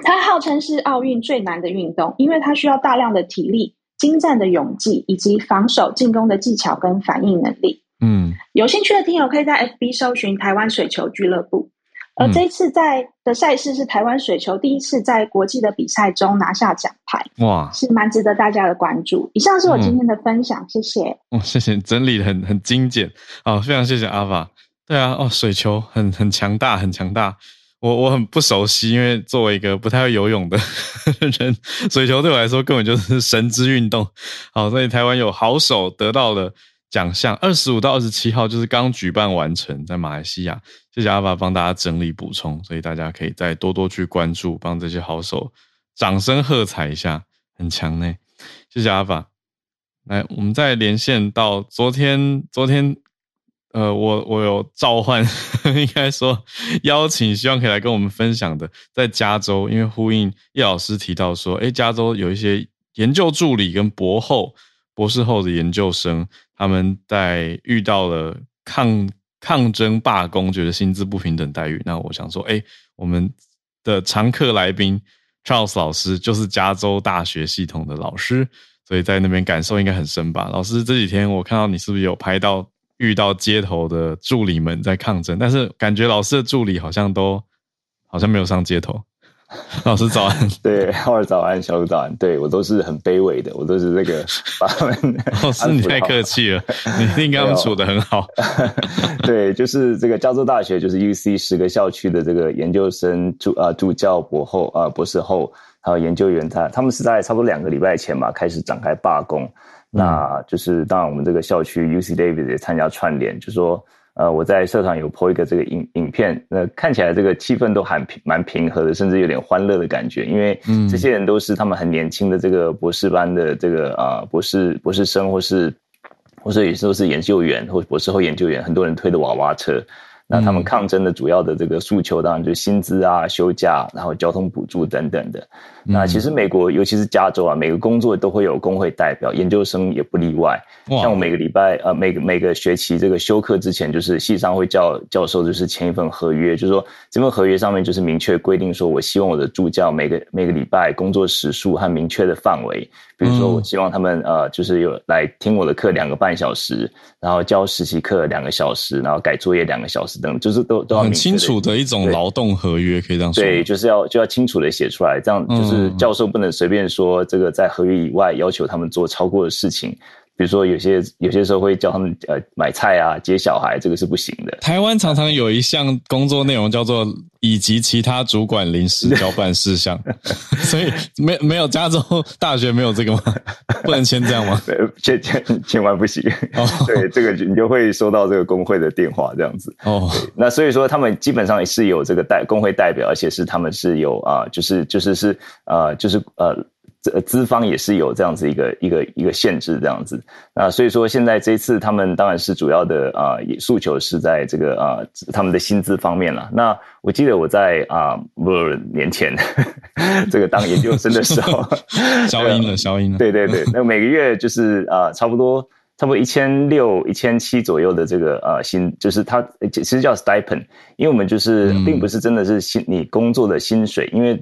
它号称是奥运最难的运动，因为它需要大量的体力、精湛的泳技以及防守进攻的技巧跟反应能力。嗯，有兴趣的听友可以在 F B 搜寻台湾水球俱乐部。而这一次在的赛事是台湾水球第一次在国际的比赛中拿下奖牌，哇，是蛮值得大家的关注。以上是我今天的分享，嗯、谢谢。哦，谢谢，整理的很很精简，哦，非常谢谢阿法。对啊，哦，水球很很强大，很强大。我我很不熟悉，因为作为一个不太会游泳的人，水球对我来说根本就是神之运动。好，所以台湾有好手得到了奖项，二十五到二十七号就是刚举办完成在马来西亚。谢谢阿爸帮大家整理补充，所以大家可以再多多去关注，帮这些好手掌声喝彩一下，很强呢。谢谢阿爸。来，我们再连线到昨天昨天呃我我有召唤应该说邀请，希望可以来跟我们分享的在加州，因为呼应叶老师提到说诶加州有一些研究助理跟博后博士后的研究生，他们在遇到了抗抗争罢工，觉得薪资不平等待遇。那我想说，哎，我们的常客来宾 Charles 老师就是加州大学系统的老师，所以在那边感受应该很深吧。老师这几天我看到你是不是有拍到遇到街头的助理们在抗争？但是感觉老师的助理好像都好像没有上街头。老师早安。对，浩尔早安，小鲁早安。对，我都是很卑微的，我都是这个把他们老师你太客气了，你一定跟他们处得很好。对，就是这个加州大学就是 U C 十个校区的这个研究生助啊、呃、助教博后啊、呃、博士后还有研究员，他他们是在差不多两个礼拜前吧开始展开罢工、嗯、那就是当然我们这个校区 U C Davis 也参加串联，就说呃，我在社团有 po 一个这个影影片，那、呃、看起来这个气氛都还蛮平和的，甚至有点欢乐的感觉，因为这些人都是他们很年轻的这个博士班的这个啊、呃、博士博士生或是或是也都是研究员或博士后研究员，很多人推的娃娃车。那他们抗争的主要的这个诉求当然就是薪资啊、休假，然后交通补助等等的。那其实美国尤其是加州啊，每个工作都会有工会代表，研究生也不例外。像我每个礼拜呃每个每个学期这个修课之前，就是系上会叫教授就是签一份合约，就是说这份合约上面就是明确规定说，我希望我的助教每个每个礼拜工作时数和明确的范围。比如说我希望他们呃就是有来听我的课两个半小时，然后教实习课两个小时，然后改作业两个小时。等就是都都要很清楚的一种劳动合约，可以这样说。对，就是要就要清楚的写出来，这样就是教授不能随便说这个在合约以外要求他们做超过的事情。比如说有些有些时候会叫他们呃买菜啊、接小孩，这个是不行的。台湾常常有一项工作内容叫做以及其他主管临时交办事项，所以没没有加州大学没有这个吗？不能签这样吗？千千千万不行。Oh. 对，这个你就会收到这个工会的电话这样子。哦、oh. ，那所以说他们基本上是有这个代工会代表，而且是他们是有啊、呃，就是就是是呃就是呃。资方也是有这样子一个一个一个限制这样子，那所以说现在这一次他们当然是主要的啊、呃、诉求是在这个啊、呃、他们的薪资方面啦。那我记得我在啊不、呃、年前这个当研究生的时候，消音了消音了，对对对，那每个月就是啊、呃、差不多差不多一千六百一千七百左右的这个呃薪，就是它其实叫 stipend， 因为我们就是并不是真的是薪你工作的薪水，因为。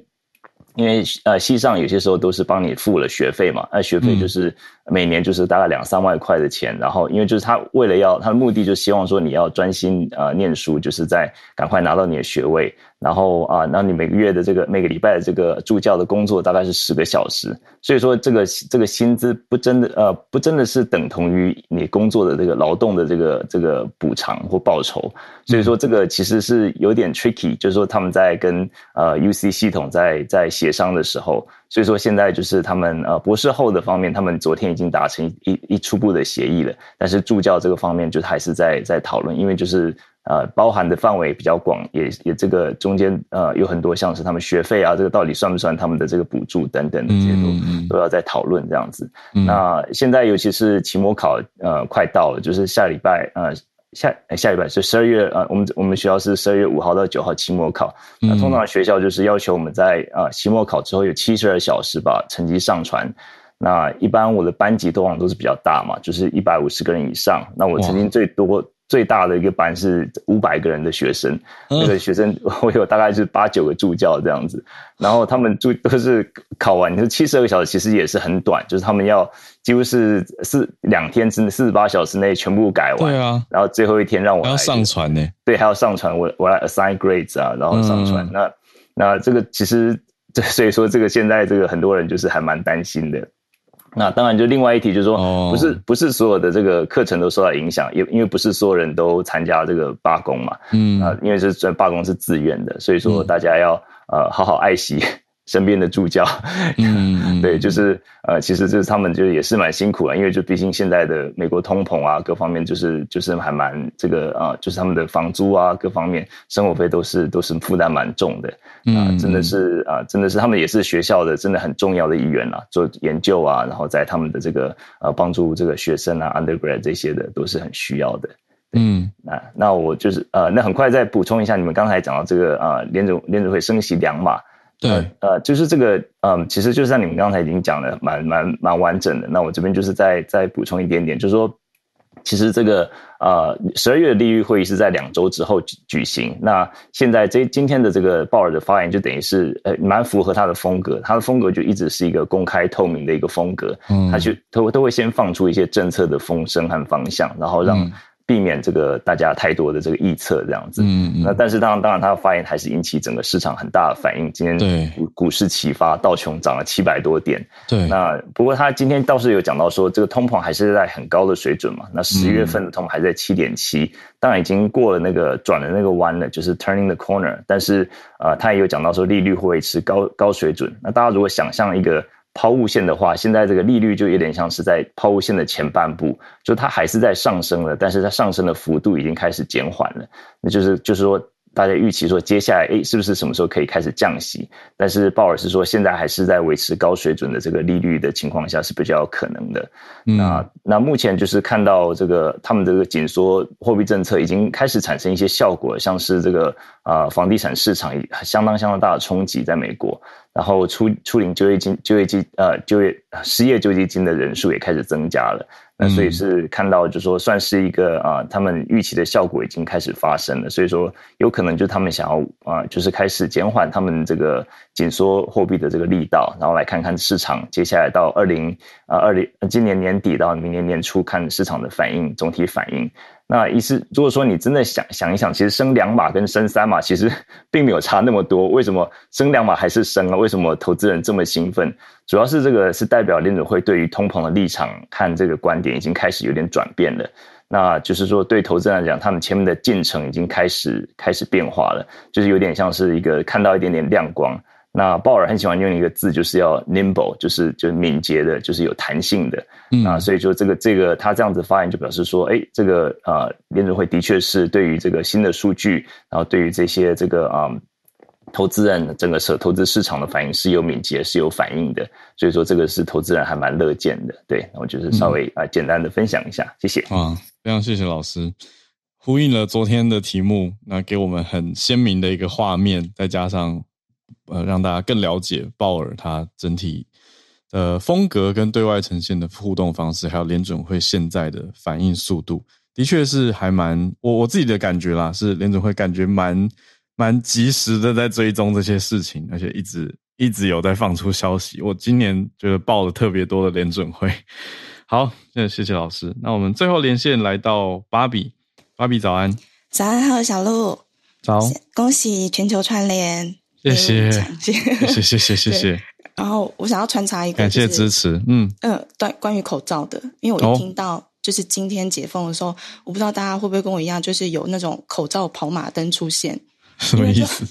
因为呃，系上有些时候都是帮你付了学费嘛，那、呃、学费就是每年就是大概两三万块的钱，嗯、然后因为就是他为了要他的目的就是希望说你要专心呃念书，就是在赶快拿到你的学位，然后啊、呃，然后你每个月的这个每个礼拜的这个助教的工作大概是十个小时，所以说这个这个薪资不真的呃不真的是等同于你工作的这个劳动的这个这个补偿或报酬，所以说这个其实是有点 tricky， 就是说他们在跟呃 U C 系统在在写。协商的时候，所以说现在就是他们呃博士后的方面，他们昨天已经达成 一, 一, 一初步的协议了，但是助教这个方面就还是在在讨论，因为就是呃包含的范围比较广，也也这个中间呃有很多像是他们学费啊，这个到底算不算他们的这个补助等等的这些都、嗯、都要在讨论这样子、嗯。那现在尤其是期末考呃快到了，就是下礼拜呃。下下礼拜是十二月呃我们我们学校是十二月五号到九号期末考。那通常学校就是要求我们在呃期末考之后有七十二小时把成绩上传。那一般我的班级通常都是比较大嘛，就是一百五十个人以上。那我曾经最多最大的一个班是五百个人的学生，那个学生我有大概是八九个助教这样子，然后他们助都是考完就是七十二个小时，其实也是很短，就是他们要几乎是四两天之内四十八小时内全部改完，对啊，然后最后一天让我来还要上传呢、欸，对，还要上传，我我来 assign grades 啊，然后上传、嗯、那那这个其实所以说这个现在这个很多人就是还蛮担心的。那当然就另外一题就是说不是不是所有的这个课程都受到影响，也因为不是所有人都参加这个罢工嘛，嗯啊，因为是罢工是自愿的，所以说大家要呃好好爱惜身边的助教，嗯对，就是呃其实这他们就也是蛮辛苦啊，因为就毕竟现在的美国通膨啊各方面就是就是还蛮这个啊、呃、就是他们的房租啊各方面生活费都是都是负担蛮重的啊、呃、真的是啊、呃、真的是他们也是学校的真的很重要的一员啊，做研究啊，然后在他们的这个呃帮助这个学生啊 undergrad 这些的都是很需要的。嗯，那那我就是呃那很快再补充一下，你们刚才讲到这个呃联准联准会升息两码。对，呃，就是这个，嗯、呃，其实就像你们刚才已经讲的蛮蛮蛮完整的。那我这边就是再再补充一点点，就是说，其实这个呃十二月的利率会议是在两周之后举行。那现在这今天的这个鲍尔的发言就等于是呃蛮符合他的风格，他的风格就一直是一个公开透明的一个风格，嗯、他去都都会先放出一些政策的风声和方向，然后让、嗯。避免这个大家太多的这个臆测这样子，嗯嗯，那但是当然当然他的发言还是引起整个市场很大的反应，今天股市齐发，道琼涨了七百多点，对，那不过他今天倒是有讲到说这个通膨还是在很高的水准嘛，那十月份的通膨还在 七点七、嗯、当然已经过了那个转了那个弯了，就是 turning the corner， 但是呃他也有讲到说利率会维持高高水准，那大家如果想象一个抛物线的话，现在这个利率就有点像是在抛物线的前半部，就它还是在上升了，但是它上升的幅度已经开始减缓了，那就是就是说大家预期说接下来诶是不是什么时候可以开始降息，但是鲍尔是说现在还是在维持高水准的这个利率的情况下是比较可能的、嗯、那那目前就是看到这个他们的这个紧缩货币政策已经开始产生一些效果，像是这个呃房地产市场相当相当大的冲击在美国，然后初初领就业金就业金呃就业失业救济金的人数也开始增加了，那所以是看到就是说算是一个啊、呃、他们预期的效果已经开始发生了，所以说有可能就是他们想要啊、呃、就是开始减缓他们这个紧缩货币的这个力道，然后来看看市场接下来到二零二零今年年底到明年年初看市场的反应，总体反应。那意思如果说你真的想想一想，其实升两码跟升三码其实并没有差那么多，为什么升两码还是升啊，为什么投资人这么兴奋，主要是这个是代表联准会对于通膨的立场看这个观点已经开始有点转变了，那就是说对投资人来讲他们前面的进程已经开始开始变化了，就是有点像是一个看到一点点亮光，那鲍尔很喜欢用一个字，就是要 nimble， 就是就是敏捷的，就是有弹性的。嗯、那所以说这个这个他这样子发言就表示说，哎，这个呃联准会的确是对于这个新的数据，然后对于这些这个啊、嗯、投资人整个投资市场的反应是有敏捷是有反应的，所以说这个是投资人还蛮乐见的。对，我就是稍微啊、嗯呃、简单的分享一下，谢谢。啊，非常谢谢老师。呼应了昨天的题目，那给我们很鲜明的一个画面，再加上。呃，让大家更了解鲍尔他整体的风格跟对外呈现的互动方式，还有联准会现在的反应速度，的确是还蛮我我自己的感觉啦，是联准会感觉蛮蛮及时的在追踪这些事情，而且一直一直有在放出消息。我今年觉得报了特别多的联准会。好，谢谢老师。那我们最后连线来到芭比，芭比早安，早安，好，小鹿，早，恭喜全球串联。谢谢，谢谢，谢谢，谢谢。然后我想要穿插一个、就是，感谢支持。嗯嗯，对、呃，关于口罩的，因为我一听到就是今天解封的时候，哦、我不知道大家会不会跟我一样，就是有那种口罩跑马灯出现。什么意思？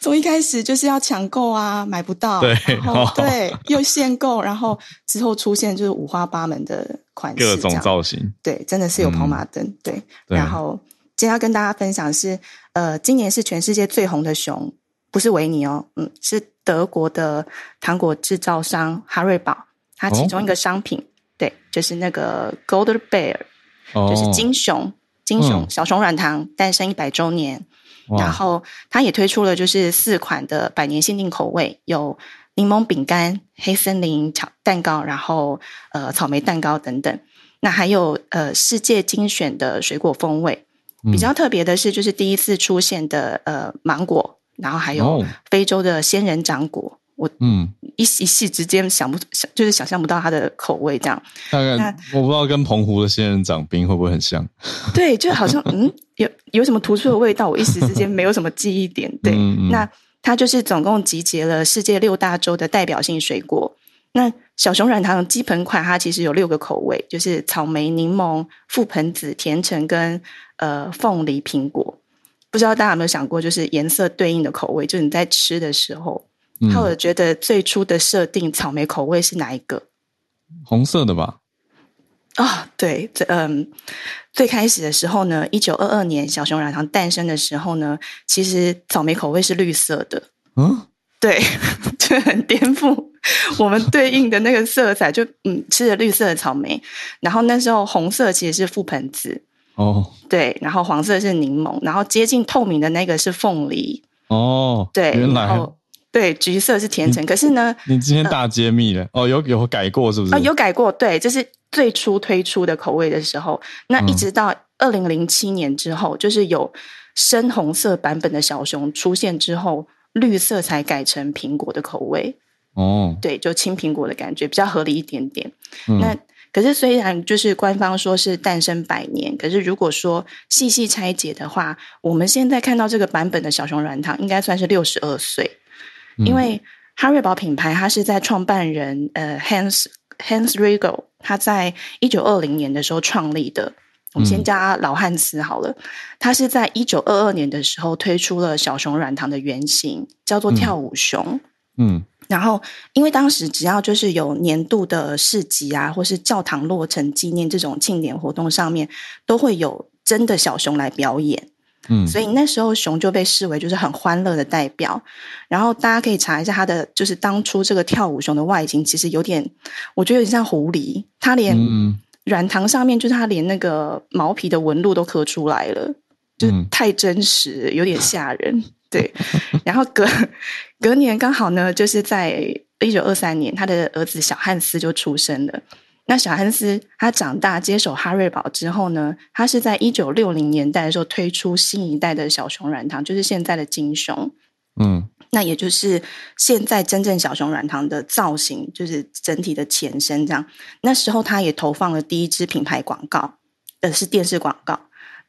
从一开始就是要抢购啊，买不到，对，然后对，又限购，然后之后出现就是五花八门的款式，各种造型，对，真的是有跑马灯，嗯、对。然后今天要跟大家分享是，呃，今年是全世界最红的熊。不是维尼哦，嗯，是德国的糖果制造商哈瑞堡，它其中一个商品，哦、对，就是那个 Golden Bear，、哦、就是金熊，金熊、嗯、小熊软糖诞生一百周年，然后它也推出了就是四款的百年限定口味，有柠檬饼干、黑森林蛋糕，然后呃草莓蛋糕等等。那还有呃世界精选的水果风味，比较特别的是就是第一次出现的呃芒果，然后还有非洲的仙人掌果。我一系之间想不就是想象不到它的口味这样。大概我不知道跟澎湖的仙人掌冰会不会很像？对，就好像嗯有有什么突出的味道，我一时之间没有什么记忆点。对，嗯嗯，那它就是总共集结了世界六大洲的代表性水果。那小熊软糖的基本款它其实有六个口味，就是草莓、柠檬、覆盆子、甜橙跟呃凤梨、苹果。不知道大家有没有想过，就是颜色对应的口味，就是你在吃的时候。他我觉得最初的设定草莓口味是哪一个？红色的吧。哦，对，嗯，最开始的时候呢一九二二年小熊软糖诞生的时候呢，其实草莓口味是绿色的。嗯，对，就很颠覆我们对应的那个色彩，就嗯吃了绿色的草莓。然后那时候红色其实是覆盆子，哦，对，然后黄色是柠檬，然后接近透明的那个是凤梨。哦，对，原来。然后对，橘色是甜橙。可是呢你今天大揭秘了、呃、哦，有有改过是不是、呃、有改过，对，这是最初推出的口味的时候。那一直到二零零七年之后、嗯、就是有深红色版本的小熊出现之后，绿色才改成苹果的口味。哦，对，就青苹果的感觉比较合理一点点、嗯、那可是虽然就是官方说是诞生百年，可是如果说细细拆解的话，我们现在看到这个版本的小熊软糖应该算是六十二岁，因为哈瑞堡品牌它是在创办人呃 Hans Hans Riegel 他在一九二零年的时候创立的，我们先加老汉斯好了。他是在一九二二年的时候推出了小熊软糖的原型，叫做跳舞熊。 嗯, 嗯然后因为当时只要就是有年度的市集啊，或是教堂落成纪念这种庆典活动上面，都会有真的小熊来表演。嗯，所以那时候熊就被视为就是很欢乐的代表。然后大家可以查一下它的，就是当初这个跳舞熊的外形其实有点，我觉得有点像狐狸。它连软糖上面就是它连那个毛皮的纹路都刻出来了，就是太真实，有点吓人。对，然后隔隔年刚好呢，就是在一九二三年，他的儿子小汉斯就出生了。那小汉斯他长大接手哈瑞堡之后呢，他是在一九六零年代的时候推出新一代的小熊软糖，就是现在的金熊。嗯，那也就是现在真正小熊软糖的造型，就是整体的前身这样。那时候他也投放了第一支品牌广告，呃，是电视广告。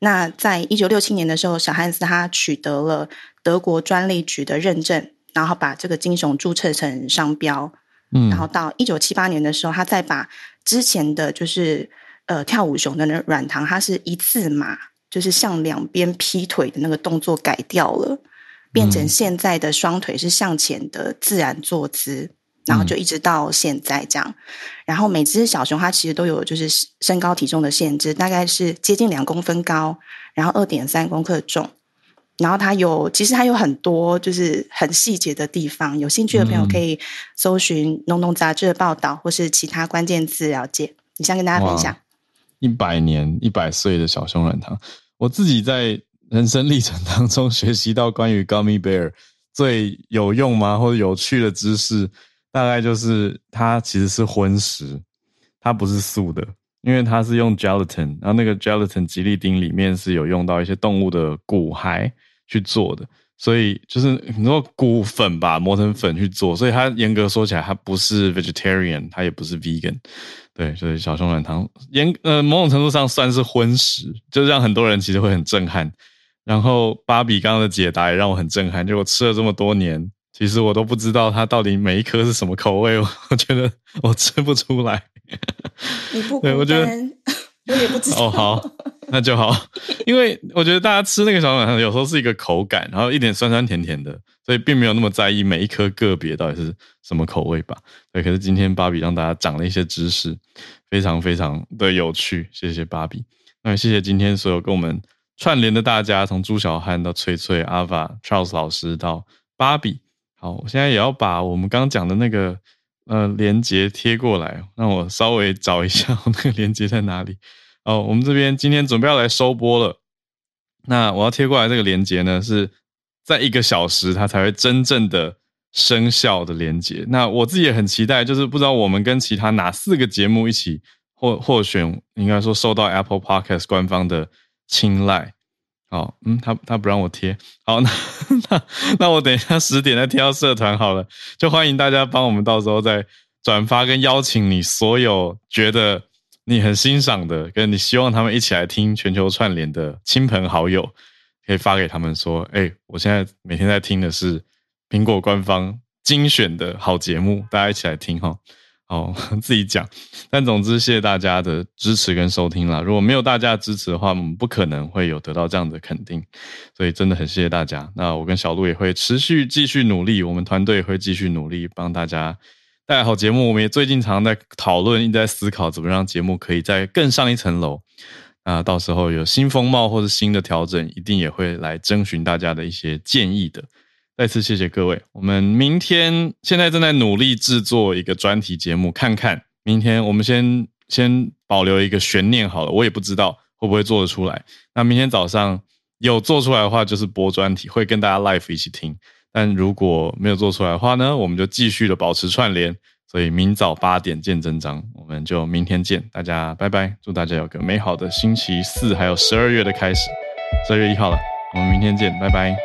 那在一九六七年的时候，小汉斯他取得了德国专利局的认证，然后把这个金熊注册成商标。嗯，然后到一九七八年的时候，他再把之前的就是呃跳舞熊的那软糖，它是一字马，就是向两边劈腿的那个动作改掉了，变成现在的双腿是向前的自然坐姿、嗯、然后就一直到现在这样。然后每只小熊它其实都有就是身高体重的限制，大概是接近两公分高，然后 二点三公克重。然后它有，其实它有很多就是很细节的地方，有兴趣的朋友可以搜寻农农杂志的报道或是其他关键字了解。你想跟大家分享一百年一百岁的小熊软糖。我自己在人生历程当中学习到关于 Gummy Bear 最有用吗或者有趣的知识，大概就是它其实是荤食，它不是素的，因为它是用 gelatin， 然后那个 gelatin 吉利丁里面是有用到一些动物的骨骸去做的，所以就是你说骨粉吧，磨成粉去做，所以它严格说起来它不是 vegetarian， 它也不是 vegan。 对，所以小熊软糖严呃某种程度上算是荤食，就让很多人其实会很震撼。然后芭比刚刚的解答也让我很震撼，就我吃了这么多年，其实我都不知道它到底每一颗是什么口味，我觉得我吃不出来。你不孤单， 我, 觉得我也不知道。哦，好，那就好。因为我觉得大家吃那个小熊软糖有时候是一个口感，然后一点酸酸甜甜的，所以并没有那么在意每一颗个别到底是什么口味吧。对，可是今天芭比让大家长了一些知识，非常非常的有趣，谢谢芭比。那也谢谢今天所有跟我们串联的大家，从朱小汉到翠翠、阿法、Charles 老师到芭比。好，我现在也要把我们刚刚讲的那个呃，连结贴过来，让我稍微找一下我那个连结在哪里。哦，我们这边今天准备要来收播了。那我要贴过来这个连结呢，是在一个小时它才会真正的生效的连结。那我自己也很期待，就是不知道我们跟其他哪四个节目一起获获选，应该说受到 Apple Podcast 官方的青睐。好，嗯，他他不让我贴。好，那那那我等一下十点再贴到社团好了。就欢迎大家帮我们到时候再转发，跟邀请你所有觉得你很欣赏的，跟你希望他们一起来听全球串联的亲朋好友，可以发给他们说，哎、欸，我现在每天在听的是苹果官方精选的好节目，大家一起来听哈。好，自己讲。但总之，谢谢大家的支持跟收听啦。如果没有大家的支持的话，我们不可能会有得到这样的肯定，所以真的很谢谢大家。那我跟小鹿也会持续继续努力，我们团队也会继续努力帮大家带来好节目。我们也最近常在讨论，一直在思考怎么让节目可以再更上一层楼。那到时候有新风貌或是新的调整，一定也会来征询大家的一些建议的。再次谢谢各位，我们明天现在正在努力制作一个专题节目，看看明天我们先先保留一个悬念好了，我也不知道会不会做得出来。那明天早上有做出来的话，就是播专题，会跟大家 live 一起听。但如果没有做出来的话呢，我们就继续的保持串联。所以明早八点见真章，我们就明天见，大家拜拜，祝大家有个美好的星期四，还有十二月的开始，十二月一号了，我们明天见，拜拜。